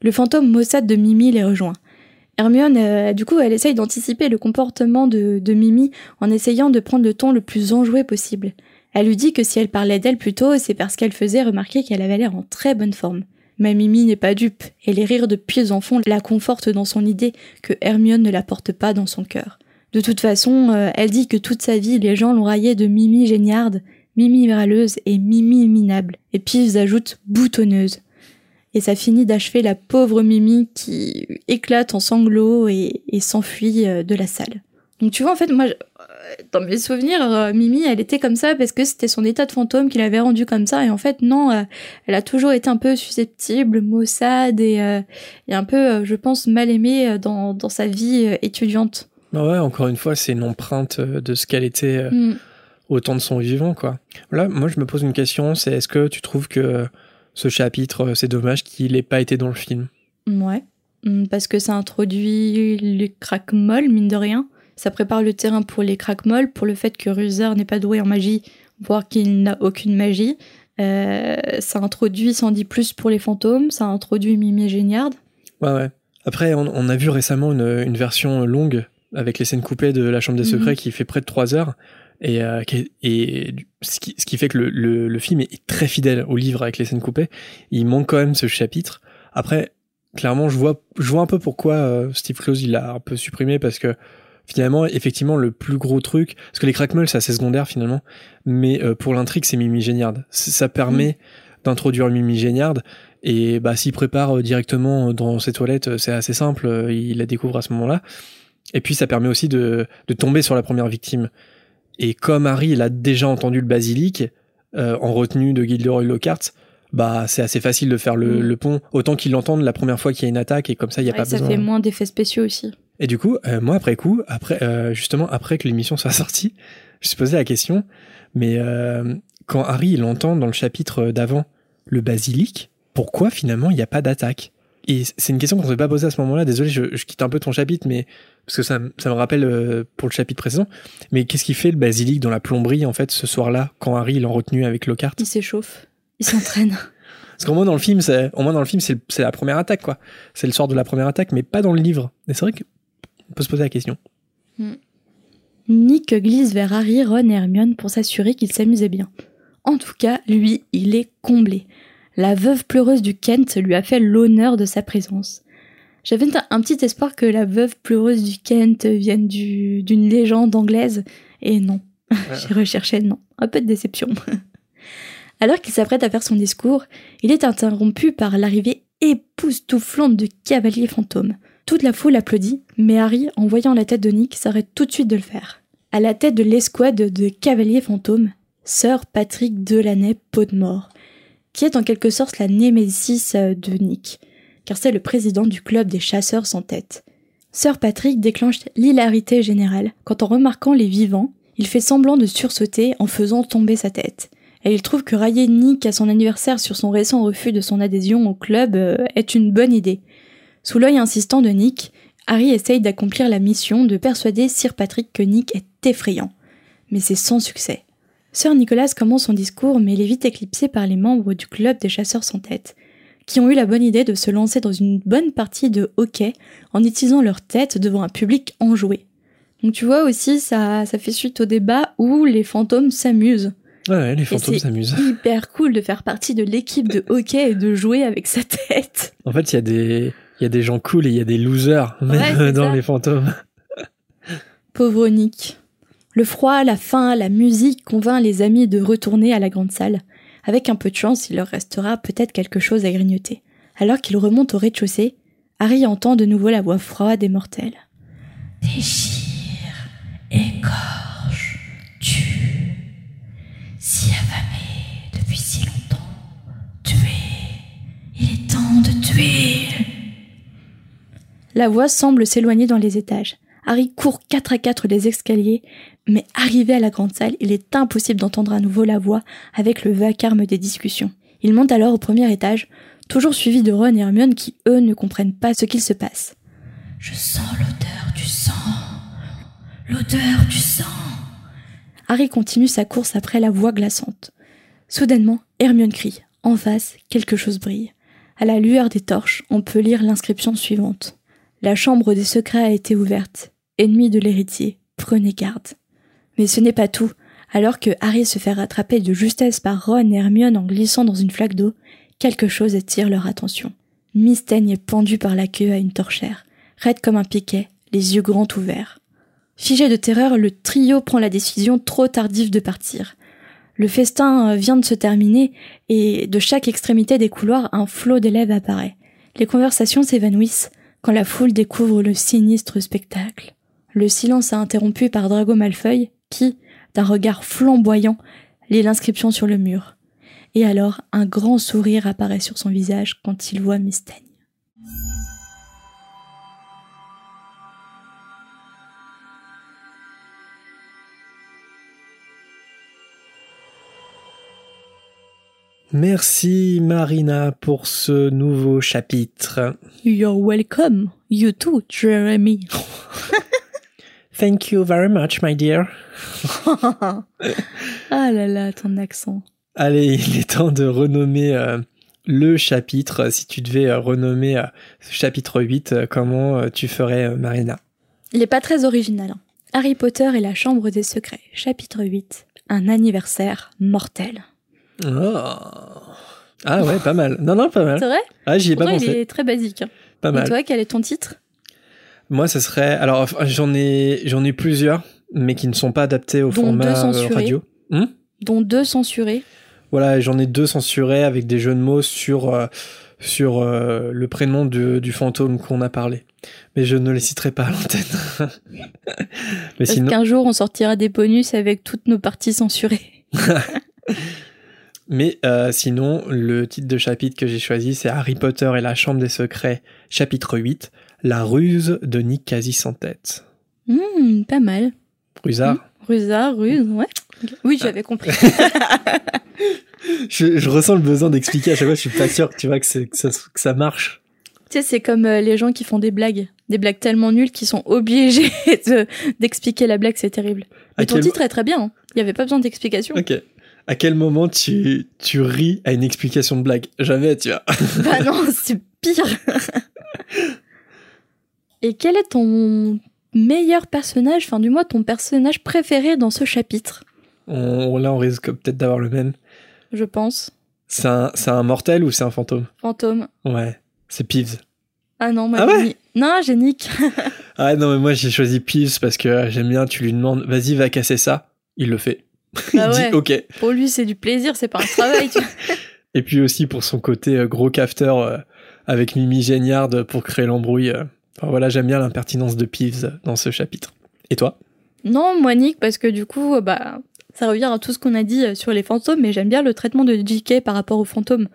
Le fantôme maussade de Mimi les rejoint. Hermione, euh, du coup, elle essaye d'anticiper le comportement de, de Mimi en essayant de prendre le ton le plus enjoué possible. Elle lui dit que si elle parlait d'elle plus tôt, c'est parce qu'elle faisait remarquer qu'elle avait l'air en très bonne forme. Mais Mimi n'est pas dupe, et les rires de Peeves en fond la confortent dans son idée que Hermione ne la porte pas dans son cœur. De toute façon, euh, elle dit que toute sa vie, les gens l'ont raillée de Mimi géniarde, Mimi râleuse et Mimi minable. Et Peeves ajoute boutonneuse. Et ça finit d'achever la pauvre Mimi qui éclate en sanglots et, et s'enfuit de la salle. Donc tu vois, en fait, moi, dans mes souvenirs, Mimi, elle était comme ça parce que c'était son état de fantôme qui l'avait rendue comme ça. Et en fait, non, elle a toujours été un peu susceptible, maussade et, euh, et un peu, je pense, mal aimée dans, dans sa vie étudiante. Ouais, encore une fois, c'est une empreinte de ce qu'elle était mm. au temps de son vivant, quoi. Là, moi, je me pose une question, c'est est-ce que tu trouves que ce chapitre, c'est dommage qu'il n'ait pas été dans le film? Ouais, parce que ça introduit les craquemolles, mine de rien. Ça prépare le terrain pour les craquemolles, pour le fait que Rusard n'est pas doué en magie, voire qu'il n'a aucune magie. Euh, ça introduit cent dix plus pour les fantômes, ça introduit Mimi Géniard. Ouais, ouais. Après, on, on a vu récemment une, une version longue, avec les scènes coupées de la Chambre des Secrets, mmh. qui fait près de trois heures, et, euh, et ce, qui, ce qui fait que le, le, le film est très fidèle au livre avec les scènes coupées. Il manque quand même ce chapitre. Après, clairement, je vois, je vois un peu pourquoi euh, Steve Kloss, il l'a un peu supprimé, parce que finalement, effectivement, le plus gros truc, parce que les craquemolles, c'est assez secondaire finalement, mais euh, pour l'intrigue, c'est Mimi Géniard. Ça permet mmh. d'introduire Mimi Géniard, et bah, s'il prépare euh, directement dans ses toilettes, c'est assez simple, euh, il la découvre à ce moment-là. Et puis, ça permet aussi de, de tomber sur la première victime. Et comme Harry, il a déjà entendu le basilic, euh, en retenue de Gilderoy Lockhart, bah, c'est assez facile de faire le, mmh. le pont, autant qu'il l'entende la première fois qu'il y a une attaque, et comme ça, il n'y a ouais, pas ça besoin. Ça fait moins d'effets spéciaux aussi. Et du coup, euh, moi, après coup, après, euh, justement, après que l'émission soit sortie, je me suis posé la question, mais euh, quand Harry, il entend dans le chapitre d'avant le basilic, pourquoi finalement il n'y a pas d'attaque? Et c'est une question qu'on ne s'est pas posée à ce moment-là. Désolé, je, je quitte un peu ton chapitre, mais parce que ça, ça me rappelle euh, pour le chapitre précédent. Mais qu'est-ce qu'il fait le basilic dans la plomberie, en fait, ce soir-là, quand Harry, il est en retenue avec Lockhart? Il s'échauffe, il s'entraîne. Parce qu'au moins dans le film, c'est, au moins dans le film, c'est, c'est la première attaque, quoi. C'est le soir de la première attaque, mais pas dans le livre. Et c'est vrai que on peut se poser la question. Mm. Nick glisse vers Harry, Ron et Hermione pour s'assurer qu'ils s'amusaient bien. En tout cas, lui, il est comblé. La veuve pleureuse du Kent lui a fait l'honneur de sa présence. J'avais un petit espoir que la veuve pleureuse du Kent vienne du, d'une légende anglaise, et non. Ouais. J'ai recherché, non. Un peu de déception. Alors qu'il s'apprête à faire son discours, il est interrompu par l'arrivée époustouflante du cavalier fantôme. Toute la foule applaudit, mais Harry, en voyant la tête de Nick, s'arrête tout de suite de le faire. À la tête de l'escouade de cavaliers fantômes, Sir Patrick Delaney-Podmore, qui est en quelque sorte la némésis de Nick, car c'est le président du club des chasseurs sans tête. Sir Patrick déclenche l'hilarité générale quand, en remarquant les vivants, il fait semblant de sursauter en faisant tomber sa tête. Et il trouve que railler Nick à son anniversaire sur son récent refus de son adhésion au club est une bonne idée. Sous l'œil insistant de Nick, Harry essaye d'accomplir la mission de persuader Sir Patrick que Nick est effrayant. Mais c'est sans succès. Sir Nicholas commence son discours, mais il est vite éclipsé par les membres du club des chasseurs sans tête, qui ont eu la bonne idée de se lancer dans une bonne partie de hockey en utilisant leur tête devant un public enjoué. Donc tu vois aussi, ça, ça fait suite au débat où les fantômes s'amusent. Ouais, les fantômes et c'est s'amusent. C'est hyper cool de faire partie de l'équipe de hockey et de jouer avec sa tête. En fait, il y a des... Il y a des gens cool et il y a des losers même ouais, dans ça. Les fantômes. Pauvre Nick. Le froid, la faim, la musique convainc les amis de retourner à la grande salle. Avec un peu de chance, il leur restera peut-être quelque chose à grignoter. Alors qu'ils remontent au rez-de-chaussée, Harry entend de nouveau la voix froide et mortelle. Déchire, écorche, tue, si affamé depuis si longtemps, tuer, il est temps de tuer. La voix semble s'éloigner dans les étages. Harry court quatre à quatre les escaliers, mais arrivé à la grande salle, il est impossible d'entendre à nouveau la voix avec le vacarme des discussions. Il monte alors au premier étage, toujours suivi de Ron et Hermione qui, eux, ne comprennent pas ce qu'il se passe. « Je sens l'odeur du sang, l'odeur du sang !» Harry continue sa course après la voix glaçante. Soudainement, Hermione crie. En face, quelque chose brille. À la lueur des torches, on peut lire l'inscription suivante. La chambre des secrets a été ouverte. Ennemi de l'héritier, prenez garde. Mais ce n'est pas tout. Alors que Harry se fait rattraper de justesse par Ron et Hermione en glissant dans une flaque d'eau, quelque chose attire leur attention. Miss Teigne est pendue par la queue à une torchère, raide comme un piquet, les yeux grands ouverts. Figé de terreur, le trio prend la décision trop tardive de partir. Le festin vient de se terminer et de chaque extrémité des couloirs, un flot d'élèves apparaît. Les conversations s'évanouissent quand la foule découvre le sinistre spectacle. Le silence est interrompu par Drago Malfoy, qui, d'un regard flamboyant, lit l'inscription sur le mur. Et alors, un grand sourire apparaît sur son visage quand il voit Miss Teigne. Merci Marina pour ce nouveau chapitre. You're welcome, you too, Jeremy. Thank you very much, my dear. Ah là là, ton accent. Allez, il est temps de renommer euh, le chapitre. Si tu devais euh, renommer euh, chapitre huit, euh, comment euh, tu ferais euh, Marina? Il n'est pas très original. Hein. Harry Potter et la Chambre des Secrets, chapitre huit, un anniversaire mortel. Oh. Ah ouais, pas mal. Non, non, pas mal. C'est vrai ? Ah, j'y ai Pourtant, pas pensé. Il est très basique. Hein. Pas mal. Et toi, quel est ton titre ? Moi, ce serait... Alors, j'en ai... j'en ai plusieurs, mais qui ne sont pas adaptés au Dont format deux euh, radio. Hmm Dont deux censurés. Voilà, j'en ai deux censurés avec des jeux de mots sur, euh, sur euh, le prénom du, du fantôme qu'on a parlé. Mais je ne les citerai pas à l'antenne. mais Parce sinon... qu'un jour, on sortira des bonus avec toutes nos parties censurées. Mais euh, sinon, le titre de chapitre que j'ai choisi, c'est Harry Potter et la Chambre des Secrets, chapitre huit, la ruse de Nick quasi sans tête. Mmh, pas mal. Rusard. Mmh, Rusard, ruse, ouais. Oui, j'avais compris. je, je ressens le besoin d'expliquer à chaque fois, je suis pas sûr que tu vois que, c'est, que, ça, que ça marche. Tu sais, c'est comme euh, les gens qui font des blagues, des blagues tellement nulles qu'ils sont obligés de, d'expliquer la blague, c'est terrible. Mais à ton quel... titre est très bien, il hein. n'y avait pas besoin d'explication. Ok. À quel moment tu, tu ris à une explication de blague ? Jamais, tu vois. Bah non, c'est pire. Et quel est ton meilleur personnage, enfin du moins ton personnage préféré dans ce chapitre ? on, Là, on risque peut-être d'avoir le même. Je pense. C'est un, c'est un mortel ou c'est un fantôme ? Fantôme. Ouais, c'est Peeves. Ah non, moi, ah ouais non, j'ai Nick. Ah non, mais moi j'ai choisi Peeves parce que j'aime bien, tu lui demandes, vas-y, va casser ça. Il le fait. Il ah ouais. dit ok. Pour lui, c'est du plaisir, c'est pas un travail. Tu... Et puis aussi pour son côté gros cafeteur avec Mimi Géniard pour créer l'embrouille. Enfin voilà, j'aime bien l'impertinence de Peeves dans ce chapitre. Et toi ? Non, moi Nick, parce que du coup, bah, ça revient à tout ce qu'on a dit sur les fantômes, mais j'aime bien le traitement de J K par rapport aux fantômes.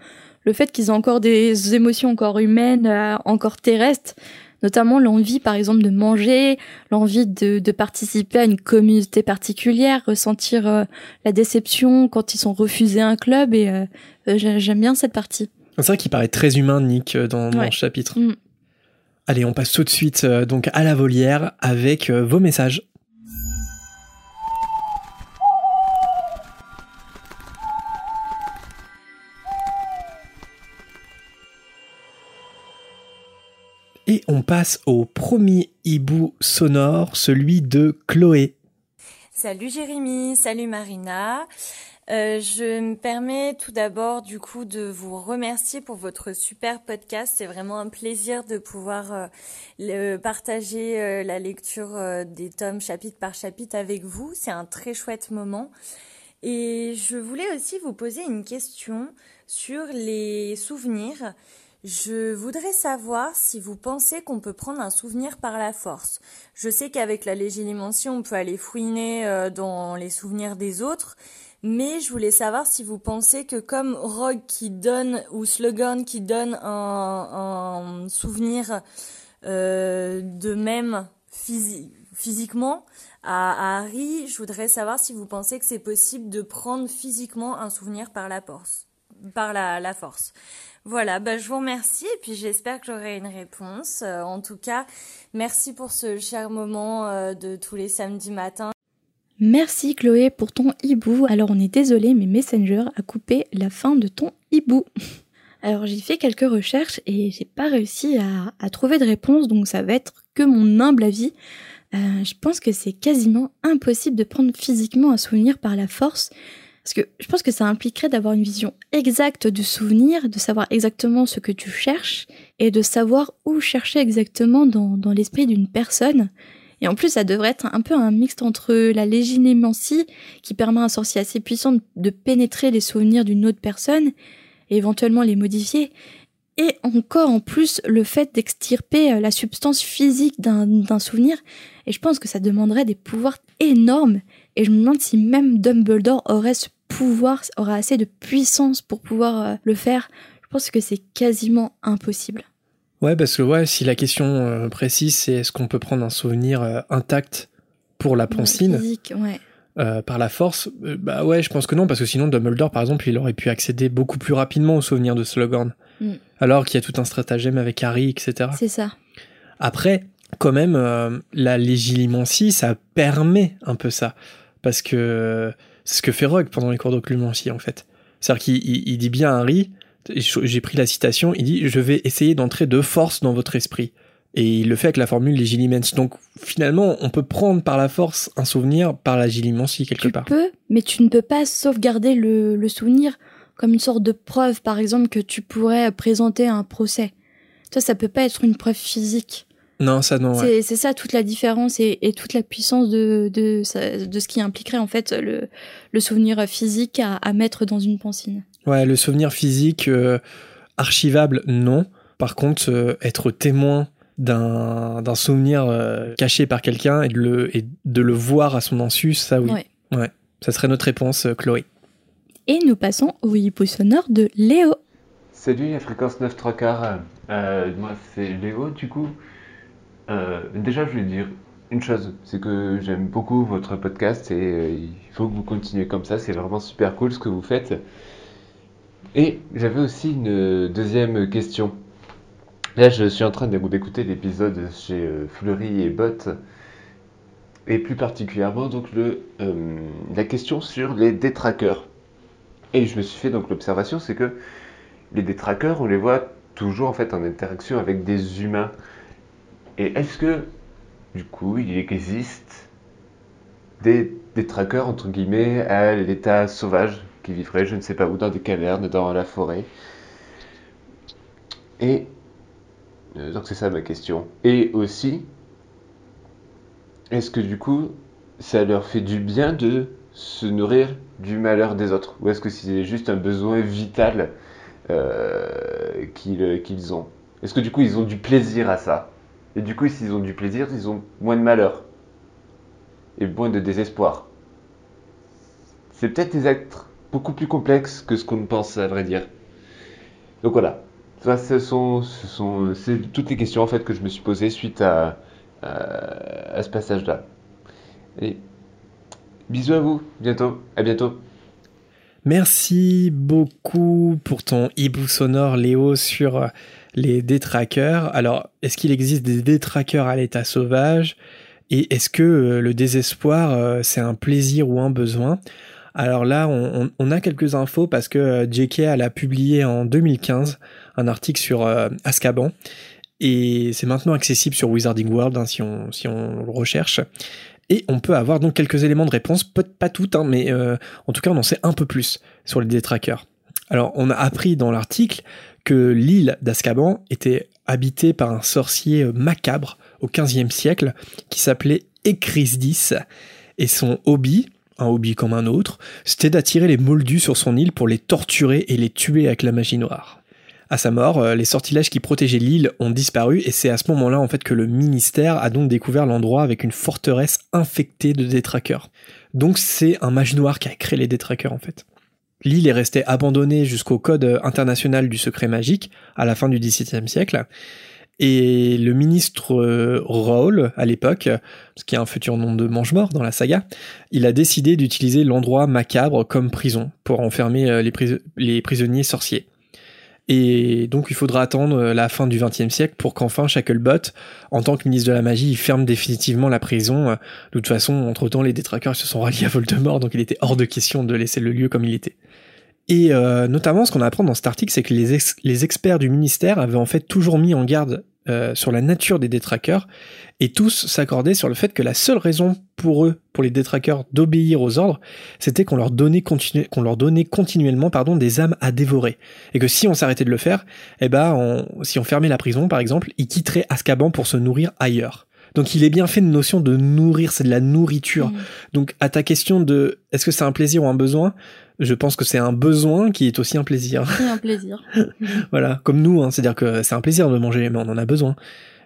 Le fait qu'ils aient encore des émotions encore humaines, encore terrestres, notamment l'envie par exemple de manger, l'envie de, de participer à une communauté particulière, ressentir euh, la déception quand ils sont refusés un club, et euh, j'aime bien cette partie. C'est vrai qu'il paraît très humain, Nick, dans, dans ouais. ce chapitre. Mmh. Allez, on passe tout de suite euh, donc à la volière avec euh, vos messages. Et on passe au premier hibou sonore, celui de Chloé. Salut Jérémy, salut Marina. Euh, je me permets tout d'abord du coup de vous remercier pour votre super podcast. C'est vraiment un plaisir de pouvoir euh, le, partager euh, la lecture euh, des tomes chapitre par chapitre avec vous. C'est un très chouette moment. Et je voulais aussi vous poser une question sur les souvenirs. Je voudrais savoir si vous pensez qu'on peut prendre un souvenir par la force. Je sais qu'avec la légilimancie, on peut aller fouiner dans les souvenirs des autres, mais je voulais savoir si vous pensez que comme Rogue qui donne, ou Slughorn qui donne un, un souvenir euh, de même phys- physiquement à, à Harry, je voudrais savoir si vous pensez que c'est possible de prendre physiquement un souvenir par la force. Par la, la force. Voilà, bah, je vous remercie et puis j'espère que j'aurai une réponse. Euh, en tout cas, merci pour ce cher moment euh, de tous les samedis matins. Merci Chloé pour ton hibou. Alors on est désolé, mais Messenger a coupé la fin de ton hibou. Alors j'ai fait quelques recherches et j'ai pas réussi à, à trouver de réponse, donc ça va être que mon humble avis. Euh, je pense que c'est quasiment impossible de prendre physiquement un souvenir par la force. Parce que je pense que ça impliquerait d'avoir une vision exacte du souvenir, de savoir exactement ce que tu cherches et de savoir où chercher exactement dans, dans l'esprit d'une personne. Et en plus, ça devrait être un peu un mixte entre la légilimancie qui permet à un sorcier assez puissant de, de pénétrer les souvenirs d'une autre personne et éventuellement les modifier. Et encore en plus, le fait d'extirper la substance physique d'un, d'un souvenir. Et je pense que ça demanderait des pouvoirs énormes. Et je me demande si même Dumbledore aurait ce pouvoir, aura assez de puissance pour pouvoir le faire. Je pense que c'est quasiment impossible. Ouais, parce que ouais, si la question précise, c'est est-ce qu'on peut prendre un souvenir intact pour la Pensine, ouais, physique, ouais. Euh, par la force, bah ouais, je pense que non, parce que sinon Dumbledore, par exemple, il aurait pu accéder beaucoup plus rapidement au souvenir de Slughorn, mm. alors qu'il y a tout un stratagème avec Harry, et cetera. C'est ça. Après, quand même, euh, la légilimancie, ça permet un peu ça, parce que c'est ce que fait Rogue pendant les cours d'occlumancie, en fait. C'est-à-dire qu'il il, il dit bien à Harry, j'ai pris la citation, il dit « Je vais essayer d'entrer de force dans votre esprit ». Et il le fait avec la formule légilimancie. Donc finalement, on peut prendre par la force un souvenir par la légilimancie, quelque part. Tu peux, mais tu ne peux pas sauvegarder le, le souvenir comme une sorte de preuve, par exemple, que tu pourrais présenter à un procès. Ça, ça peut pas être une preuve physique. Non, ça non. C'est, ouais. c'est ça toute la différence et, et toute la puissance de, de, de ce qui impliquerait en fait le, le souvenir physique à, à mettre dans une pensine. Ouais, le souvenir physique euh, archivable, non. Par contre, euh, être témoin d'un, d'un souvenir euh, caché par quelqu'un et de, le, et de le voir à son insu, ça oui. Ouais. Ouais. Ça serait notre réponse, euh, Chloé. Et nous passons au hibou sonore de Léo. Salut, la fréquence neuf trois quarts. Euh, moi, c'est Léo, du coup. Euh, déjà, je voulais dire une chose, c'est que j'aime beaucoup votre podcast et euh, il faut que vous continuez comme ça, c'est vraiment super cool ce que vous faites. Et j'avais aussi une deuxième question. Là, je suis en train d'écouter l'épisode chez euh, Fleury et Bott, et plus particulièrement donc le, euh, la question sur les détraqueurs. Et je me suis fait donc l'observation, c'est que les détraqueurs, on les voit toujours en fait en interaction avec des humains. Et est-ce que, du coup, il existe des, des traqueurs, entre guillemets, à l'état sauvage, qui vivraient, je ne sais pas où, dans des cavernes, dans la forêt ? Et Euh, donc c'est ça ma question. Et aussi, est-ce que du coup, ça leur fait du bien de se nourrir du malheur des autres? Ou est-ce que c'est juste un besoin vital euh, qu'ils qu'ils ont? Est-ce que du coup, ils ont du plaisir à ça? Et du coup, s'ils ont du plaisir, ils ont moins de malheur. Et moins de désespoir. C'est peut-être des actes beaucoup plus complexes que ce qu'on pense, à vrai dire. Donc voilà. Ça, ce sont, ce sont, c'est toutes les questions en fait que je me suis posées suite à, à, à ce passage-là. Allez, bisous à vous, bientôt, à bientôt. Merci beaucoup pour ton hibou sonore, Léo, sur les détraqueurs. Alors, est-ce qu'il existe des détraqueurs à l'état sauvage? Et est-ce que le désespoir, c'est un plaisir ou un besoin ? Alors là, on, on, on a quelques infos parce que J K, elle a publié en deux mille quinze un article sur euh, Azkaban. Et c'est maintenant accessible sur Wizarding World hein, si, on, si on le recherche. Et on peut avoir donc quelques éléments de réponse, peut-être pas toutes, hein, mais euh, en tout cas on en sait un peu plus sur les détraqueurs. Alors on a appris dans l'article que l'île d'Azkaban était habitée par un sorcier macabre au quinzième siècle qui s'appelait Ekrisdis. Et son hobby, un hobby comme un autre, c'était d'attirer les moldus sur son île pour les torturer et les tuer avec la magie noire. À sa mort, les sortilèges qui protégeaient l'île ont disparu et c'est à ce moment-là en fait que le ministère a donc découvert l'endroit avec une forteresse infectée de détraqueurs. Donc c'est un mage noir qui a créé les détraqueurs en fait. L'île est restée abandonnée jusqu'au Code international du secret magique à la fin du dix-septième siècle et le ministre euh, Raoul, à l'époque, ce qui est un futur nom de mange-mort dans la saga, il a décidé d'utiliser l'endroit macabre comme prison pour enfermer les, pris- les prisonniers sorciers. Et donc il faudra attendre la fin du vingtième siècle pour qu'enfin Shacklebolt, en tant que ministre de la magie, il ferme définitivement la prison. De toute façon, entre-temps, les détraqueurs se sont ralliés à Voldemort, donc il était hors de question de laisser le lieu comme il était. Et euh, notamment, ce qu'on apprend dans cet article, c'est que les, ex- les experts du ministère avaient en fait toujours mis en garde euh, sur la nature des détraqueurs, et tous s'accordaient sur le fait que la seule raison pour eux, pour les détraqueurs, d'obéir aux ordres, c'était qu'on leur donnait, continu- qu'on leur donnait continuellement pardon, des âmes à dévorer. Et que si on s'arrêtait de le faire, eh ben, on, si on fermait la prison, par exemple, ils quitteraient Azkaban pour se nourrir ailleurs. Donc il est bien fait une notion de nourrir, c'est de la nourriture. Mmh. Donc à ta question de est-ce que c'est un plaisir ou un besoin, je pense que c'est un besoin qui est aussi un plaisir. C'est un plaisir. Voilà, comme nous, hein, c'est-à-dire que c'est un plaisir de manger, mais on en a besoin.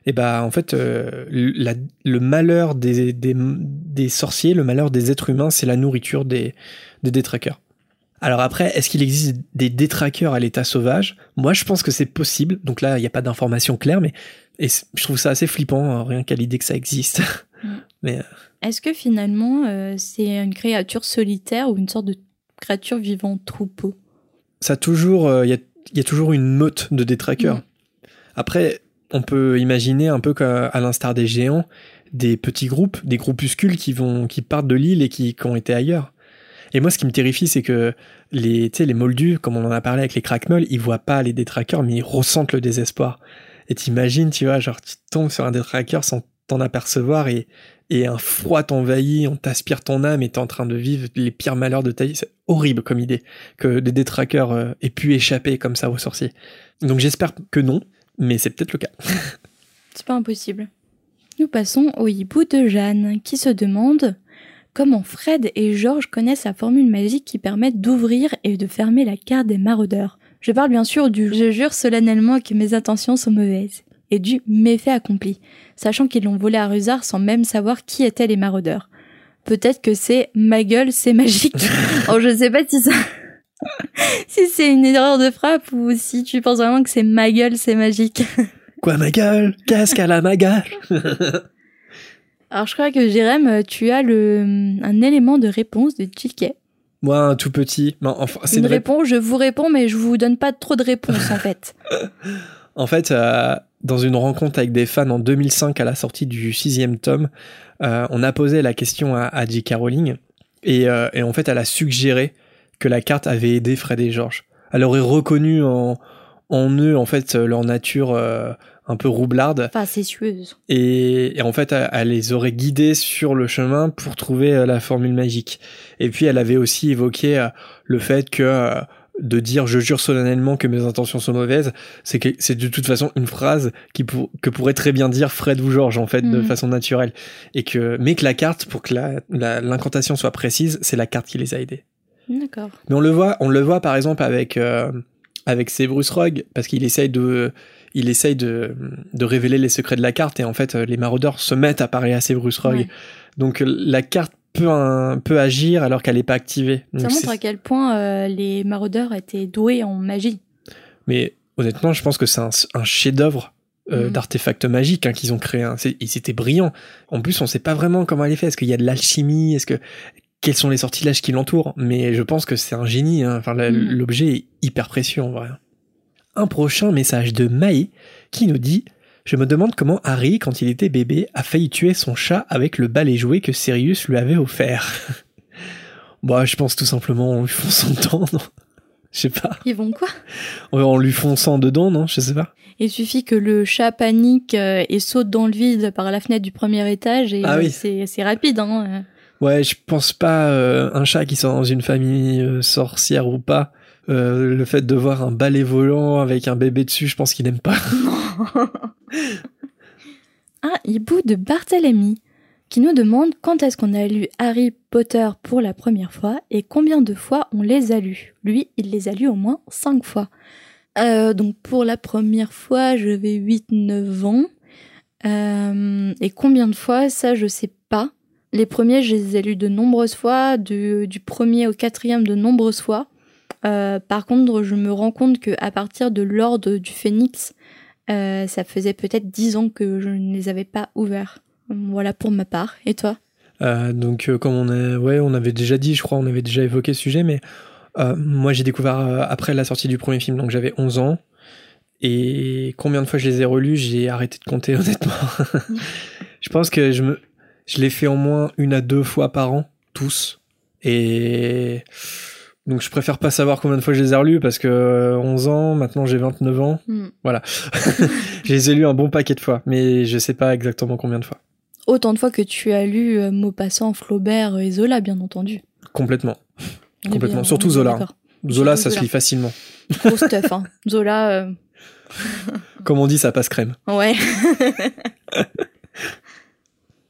Et bah en fait, euh, la, le malheur des, des, des sorciers, le malheur des êtres humains, c'est la nourriture des, des détraqueurs. Alors après, est-ce qu'il existe des détraqueurs à l'état sauvage ? Moi, je pense que c'est possible. Donc là, il n'y a pas d'informations claires, mais et je trouve ça assez flippant, rien qu'à l'idée que ça existe. Mmh. Mais euh... est-ce que finalement, euh, c'est une créature solitaire ou une sorte de créature vivant en troupeau ? Ça toujours, il euh, y, y a toujours une meute de détraqueurs. Mmh. Après, on peut imaginer un peu qu'à l'instar des géants, des petits groupes, des groupuscules qui vont, qui partent de l'île et qui, qui ont été ailleurs. Et moi, ce qui me terrifie, c'est que les, tu sais, les moldus, comme on en a parlé avec les crackmolles, ils voient pas les détraqueurs, mais ils ressentent le désespoir. Et t'imagines, tu vois, genre, tu tombes sur un détraqueur sans t'en apercevoir et, et un froid t'envahit, on t'aspire ton âme et t'es en train de vivre les pires malheurs de ta vie. C'est horrible comme idée que des détraqueurs euh, aient pu échapper comme ça aux sorciers. Donc j'espère que non, mais c'est peut-être le cas. C'est pas impossible. Nous passons au hibou de Jeanne, qui se demande... comment Fred et George connaissent la formule magique qui permet d'ouvrir et de fermer la carte des maraudeurs. Je parle bien sûr du « je jure solennellement que mes intentions sont mauvaises » et du « méfait accompli », sachant qu'ils l'ont volé à Rusard sans même savoir qui étaient les maraudeurs. Peut-être que c'est « ma gueule, c'est magique ». Alors je sais pas si ça... si c'est une erreur de frappe ou si tu penses vraiment que c'est « ma gueule, c'est magique ». Quoi ma gueule ? Qu'est-ce qu'elle a ma gueule ? Alors, je crois que Jérém, tu as le, un élément de réponse de J K. Moi, un tout petit. Non, enfin, c'est une, une réponse, rép- je vous réponds, mais je vous donne pas trop de réponse, en fait. En fait, euh, dans une rencontre avec des fans en deux mille cinq, à la sortie du sixième tome, euh, on a posé la question à, à J K Rowling. Et, euh, et en fait, elle a suggéré que la carte avait aidé Fred et George. Elle aurait reconnu en, en eux, en fait, leur nature... Euh, un peu roublarde. Facétieuse. Et, et en fait, elle, elle les aurait guidés sur le chemin pour trouver la formule magique. Et puis, elle avait aussi évoqué le fait que de dire je jure solennellement que mes intentions sont mauvaises, c'est que c'est de toute façon une phrase qui pour, que pourrait très bien dire Fred ou George en fait, mmh. de façon naturelle, et que mais que la carte, pour que la, la, l'incantation soit précise, c'est la carte qui les a aidés. D'accord. Mais on le voit, on le voit par exemple avec euh, avec Severus Rogue, parce qu'il essaye de il essaye de de révéler les secrets de la carte, et en fait les maraudeurs se mettent à parler à Severus Rogue. Ouais. Donc la carte Peut, un, peut agir alors qu'elle n'est pas activée. Donc ça montre c'est... à quel point euh, les maraudeurs étaient doués en magie. Mais honnêtement, je pense que c'est un, un chef-d'œuvre euh, mmh. d'artefacts magiques hein, qu'ils ont créé. Hein. C'est, ils étaient brillants. En plus, on ne sait pas vraiment comment elle est faite. Est-ce qu'il y a de l'alchimie ? Est-ce que quels sont les sortilèges qui l'entourent ? Mais je pense que c'est un génie. Hein. Enfin, la, mmh. l'objet est hyper précieux en vrai. Un prochain message de Maë qui nous dit. Je me demande comment Harry, quand il était bébé, a failli tuer son chat avec le balai jouet que Sirius lui avait offert. Bah, je pense tout simplement on lui fonce en dedans, non ? Je sais pas. Ils vont quoi ? On lui fonce en dedans, non ? Je sais pas. Il suffit que le chat panique et saute dans le vide par la fenêtre du premier étage et ah oui. c'est, c'est rapide, hein. Ouais, je pense pas euh, un chat qui sort dans une famille euh, sorcière ou pas. Euh, le fait de voir un balai volant avec un bébé dessus, je pense qu'il n'aime pas. Un hibou de Barthélemy qui nous demande quand est-ce qu'on a lu Harry Potter pour la première fois et combien de fois on les a lus. Lui, il les a lus au moins cinq fois. Euh, donc pour la première fois, j'avais huit neuf ans. Euh, et combien de fois, ça je sais pas. Les premiers, je les ai lus de nombreuses fois, du, du premier au quatrième de nombreuses fois. Euh, par contre, je me rends compte qu'à partir de l'Ordre du Phénix, euh, ça faisait peut-être dix ans que je ne les avais pas ouverts. Voilà pour ma part. Et toi ? euh, Donc, euh, comme on a, ouais, on avait déjà dit, je crois, on avait déjà évoqué ce sujet, mais euh, moi, j'ai découvert euh, après la sortie du premier film, donc j'avais onze ans. Et combien de fois je les ai relus ? J'ai arrêté de compter, honnêtement. Je pense que je, me... je les fais au moins une à deux fois par an, tous. Et... Donc, je préfère pas savoir combien de fois je les ai relus parce que onze ans, maintenant j'ai vingt-neuf ans. Mm. Voilà. Je les ai lus un bon paquet de fois, mais je sais pas exactement combien de fois. Autant de fois que tu as lu euh, Maupassant, Flaubert et Zola, bien entendu. Complètement. Et Complètement. Bien, Surtout Zola. Hein. Zola, Surtout ça Zola. se lit facilement. Gros stuff, hein. Zola. Euh... Comme on dit, ça passe crème. Ouais.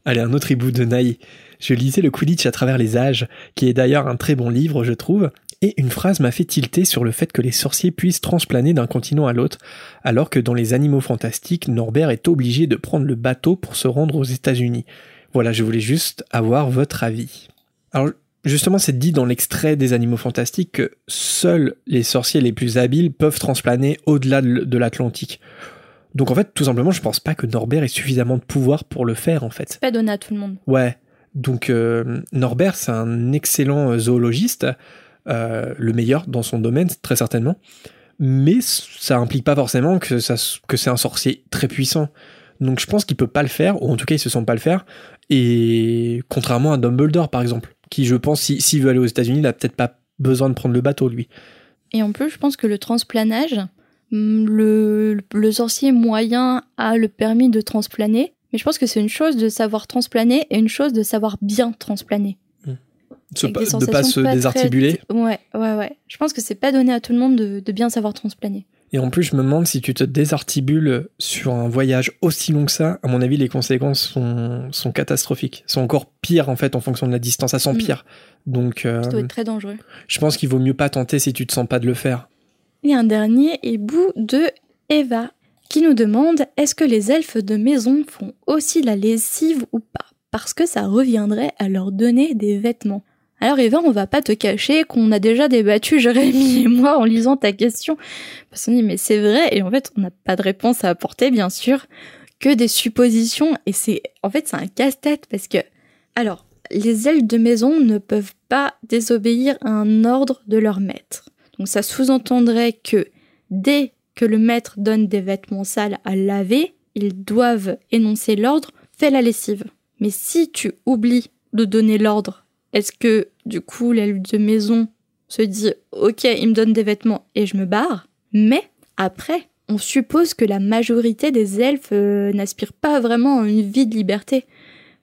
Allez, un autre hibou de Naï. Je lisais le Quidditch à travers les âges, qui est d'ailleurs un très bon livre, je trouve, et une phrase m'a fait tilter sur le fait que les sorciers puissent transplaner d'un continent à l'autre, alors que dans les Animaux fantastiques, Norbert est obligé de prendre le bateau pour se rendre aux États-Unis. Voilà, je voulais juste avoir votre avis. Alors, justement, c'est dit dans l'extrait des Animaux fantastiques que seuls les sorciers les plus habiles peuvent transplaner au-delà de l'Atlantique. Donc, en fait, tout simplement, je pense pas que Norbert ait suffisamment de pouvoir pour le faire, en fait. C'est pas donné à tout le monde. Ouais. Donc euh, Norbert, c'est un excellent zoologiste, euh, le meilleur dans son domaine, très certainement, mais ça implique pas forcément que, ça, que c'est un sorcier très puissant. Donc je pense qu'il peut pas le faire, ou en tout cas il se sent pas le faire, et contrairement à Dumbledore par exemple, qui je pense, si, s'il veut aller aux États-Unis, il a peut-être pas besoin de prendre le bateau lui. Et en plus, je pense que le transplanage, le, le sorcier moyen a le permis de transplaner, mais je pense que c'est une chose de savoir transplaner et une chose de savoir bien transplaner. Mmh. Se pa- de ne pas se pas désarticuler. Très... Ouais, ouais, ouais. Je pense que c'est pas donné à tout le monde de, de bien savoir transplaner. Et en plus, je me demande si tu te désarticules sur un voyage aussi long que ça, à mon avis, les conséquences sont, sont catastrophiques. Sont encore pires, en fait, en fonction de la distance. Ça s'empire. Mmh. Donc, euh, ça doit être très dangereux. Je pense qu'il vaut mieux pas tenter si tu te sens pas de le faire. Et un dernier hibou de Eva, qui nous demande « Est-ce que les elfes de maison font aussi la lessive ou pas ? Parce que ça reviendrait à leur donner des vêtements. » Alors Eva, on va pas te cacher qu'on a déjà débattu Jérémy et moi en lisant ta question. Parce qu'on dit « Mais c'est vrai !» et en fait, on n'a pas de réponse à apporter, bien sûr, que des suppositions. Et c'est en fait, c'est un casse-tête parce que... Alors, les elfes de maison ne peuvent pas désobéir à un ordre de leur maître. Donc ça sous-entendrait que dès que le maître donne des vêtements sales à laver, ils doivent énoncer l'ordre, fais la lessive. Mais si tu oublies de donner l'ordre, est-ce que du coup l'elfe de maison se dit « Ok, il me donne des vêtements et je me barre », mais après, on suppose que la majorité des elfes euh, n'aspirent pas vraiment à une vie de liberté.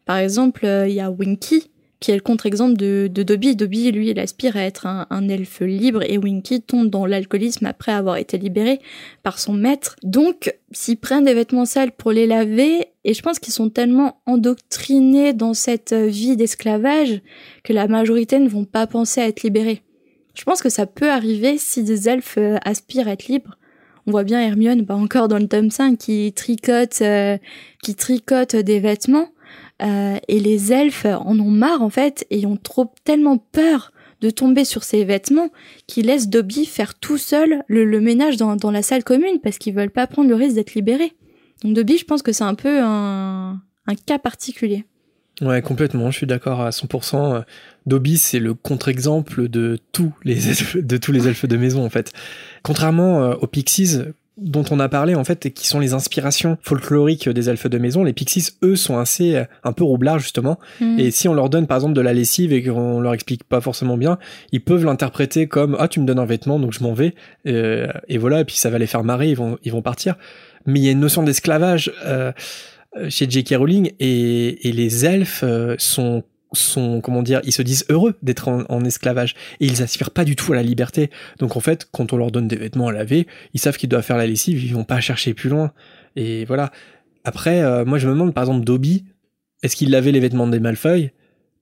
Par exemple, il euh, y a Winky qui est le contre-exemple de, de Dobby. Dobby, lui, il aspire à être un, un elfe libre et Winky tombe dans l'alcoolisme après avoir été libéré par son maître. Donc, s'ils prennent des vêtements sales pour les laver, et je pense qu'ils sont tellement endoctrinés dans cette vie d'esclavage que la majorité ne vont pas penser à être libérés. Je pense que ça peut arriver si des elfes aspirent à être libres. On voit bien Hermione, bah encore dans le tome cinq, qui tricote, euh, qui tricote des vêtements. Euh, et les elfes en ont marre en fait et ont trop tellement peur de tomber sur ces vêtements qu'ils laissent Dobby faire tout seul le, le ménage dans, dans la salle commune parce qu'ils veulent pas prendre le risque d'être libérés. Donc Dobby, je pense que c'est un peu un, un cas particulier. Ouais, complètement, je suis d'accord à cent pour cent. Dobby, c'est le contre-exemple de tous les elfes, de tous les elfes de maison en fait. Contrairement aux Pixies dont on a parlé en fait et qui sont les inspirations folkloriques des elfes de maison, les Pixies eux sont assez un peu roublards justement mmh. et si on leur donne par exemple de la lessive et qu'on leur explique pas forcément bien, ils peuvent l'interpréter comme ah tu me donnes un vêtement donc je m'en vais et, et voilà et puis ça va les faire marrer, ils vont ils vont partir. Mais il y a une notion d'esclavage euh, chez J K. Rowling et, et les elfes sont sont, comment dire, ils se disent heureux d'être en, en esclavage et ils aspirent pas du tout à la liberté. Donc en fait, quand on leur donne des vêtements à laver, ils savent qu'ils doivent faire la lessive, ils vont pas chercher plus loin. Et voilà. Après, euh, moi je me demande, par exemple, Dobby, est-ce qu'il lavait les vêtements des Malfoy?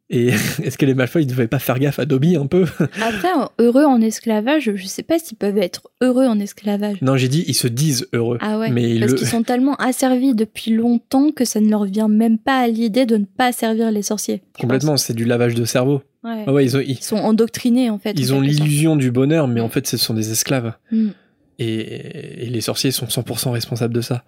Et est-ce que les Malfoy ne devaient pas faire gaffe à Dobby un peu? Après, heureux en esclavage, je sais pas s'ils peuvent être heureux en esclavage. Non, j'ai dit, ils se disent heureux. Ah ouais, mais parce le... qu'ils sont tellement asservis depuis longtemps que ça ne leur vient même pas à l'idée de ne pas servir les sorciers. Complètement, c'est du lavage de cerveau. Ouais. Ah ouais, ils, ont, ils... ils sont endoctrinés en fait. Ils en ont l'illusion du bonheur, mais en fait, ce sont des esclaves. Mm. Et, et les sorciers sont cent pour cent responsables de ça.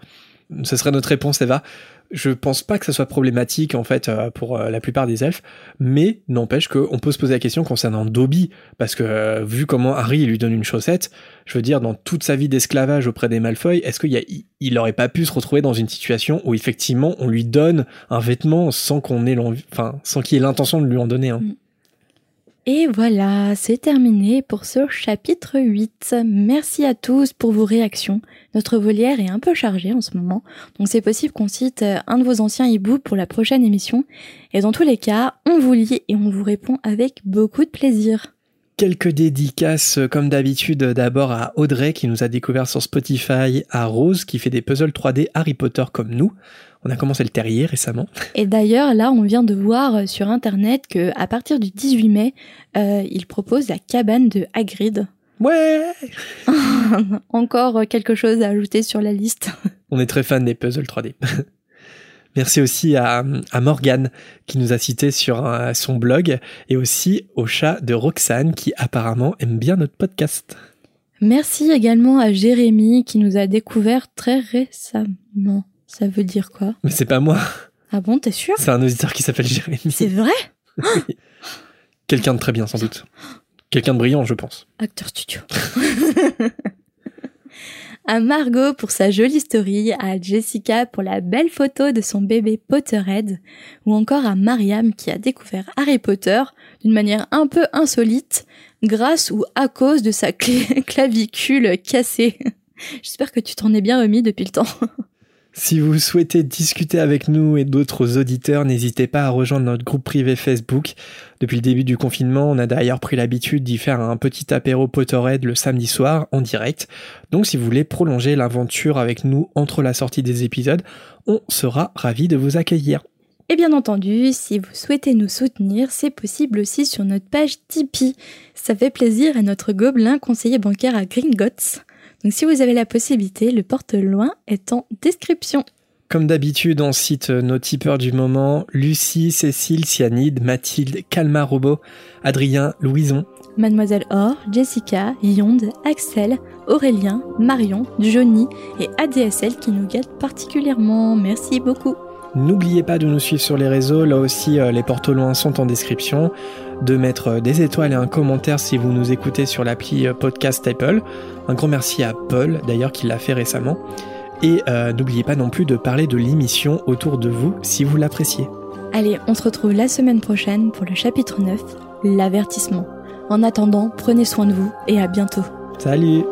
Ce serait notre réponse, Eva. Je pense pas que ça soit problématique en fait euh, pour euh, la plupart des elfes, mais n'empêche qu'on peut se poser la question concernant Dobby, parce que euh, vu comment Harry lui donne une chaussette, je veux dire, dans toute sa vie d'esclavage auprès des Malfoy, est-ce qu'il y a, il aurait pas pu se retrouver dans une situation où effectivement on lui donne un vêtement sans qu'on ait l'envie, enfin sans qu'il ait l'intention de lui en donner hein. Et voilà, c'est terminé pour ce chapitre huit. Merci à tous pour vos réactions. Notre volière est un peu chargée en ce moment, donc c'est possible qu'on cite un de vos anciens hiboux pour la prochaine émission. Et dans tous les cas, on vous lit et on vous répond avec beaucoup de plaisir. Quelques dédicaces, comme d'habitude, d'abord à Audrey qui nous a découvert sur Spotify, à Rose qui fait des puzzles trois D Harry Potter comme nous. On a commencé le terrier récemment. Et d'ailleurs, là, on vient de voir sur Internet qu'à partir du dix-huit mai, euh, il propose la cabane de Hagrid. Ouais. Encore quelque chose à ajouter sur la liste. On est très fan des puzzles trois D. Merci aussi à, à Morgane qui nous a cité sur un, son blog et aussi au chat de Roxane qui apparemment aime bien notre podcast. Merci également à Jérémy qui nous a découvert très récemment. Ça veut dire quoi? Mais c'est pas moi. Ah bon, t'es sûr? C'est un auditeur qui s'appelle Jérémy. C'est vrai? Oui. Quelqu'un de très bien, sans doute. Quelqu'un de brillant, je pense. Acteur studio. À Margot pour sa jolie story, à Jessica pour la belle photo de son bébé Potterhead, ou encore à Mariam qui a découvert Harry Potter d'une manière un peu insolite, grâce ou à cause de sa cl- clavicule cassée. J'espère que tu t'en es bien remis depuis le temps. Si vous souhaitez discuter avec nous et d'autres auditeurs, n'hésitez pas à rejoindre notre groupe privé Facebook. Depuis le début du confinement, on a d'ailleurs pris l'habitude d'y faire un petit apéro Potterhead le samedi soir en direct. Donc si vous voulez prolonger l'aventure avec nous entre la sortie des épisodes, on sera ravis de vous accueillir. Et bien entendu, si vous souhaitez nous soutenir, c'est possible aussi sur notre page Tipeee. Ça fait plaisir à notre gobelin conseiller bancaire à Gringotts. Donc si vous avez la possibilité, le porte-loin est en description. Comme d'habitude, on cite nos tipeurs du moment, Lucie, Cécile, Cyanide, Mathilde, Calma Robot, Adrien, Louison, Mademoiselle Or, Jessica, Yonde, Axel, Aurélien, Marion, Johnny et A D S L qui nous gâtent particulièrement. Merci beaucoup. N'oubliez pas de nous suivre sur les réseaux, là aussi les portes loin sont en description, de mettre des étoiles et un commentaire si vous nous écoutez sur l'appli podcast Apple. Un grand merci à Paul d'ailleurs qui l'a fait récemment et euh, n'oubliez pas non plus de parler de l'émission autour de vous si vous l'appréciez. Allez, on se retrouve la semaine prochaine pour le chapitre neuf, l'avertissement. En attendant, prenez soin de vous et à bientôt. Salut!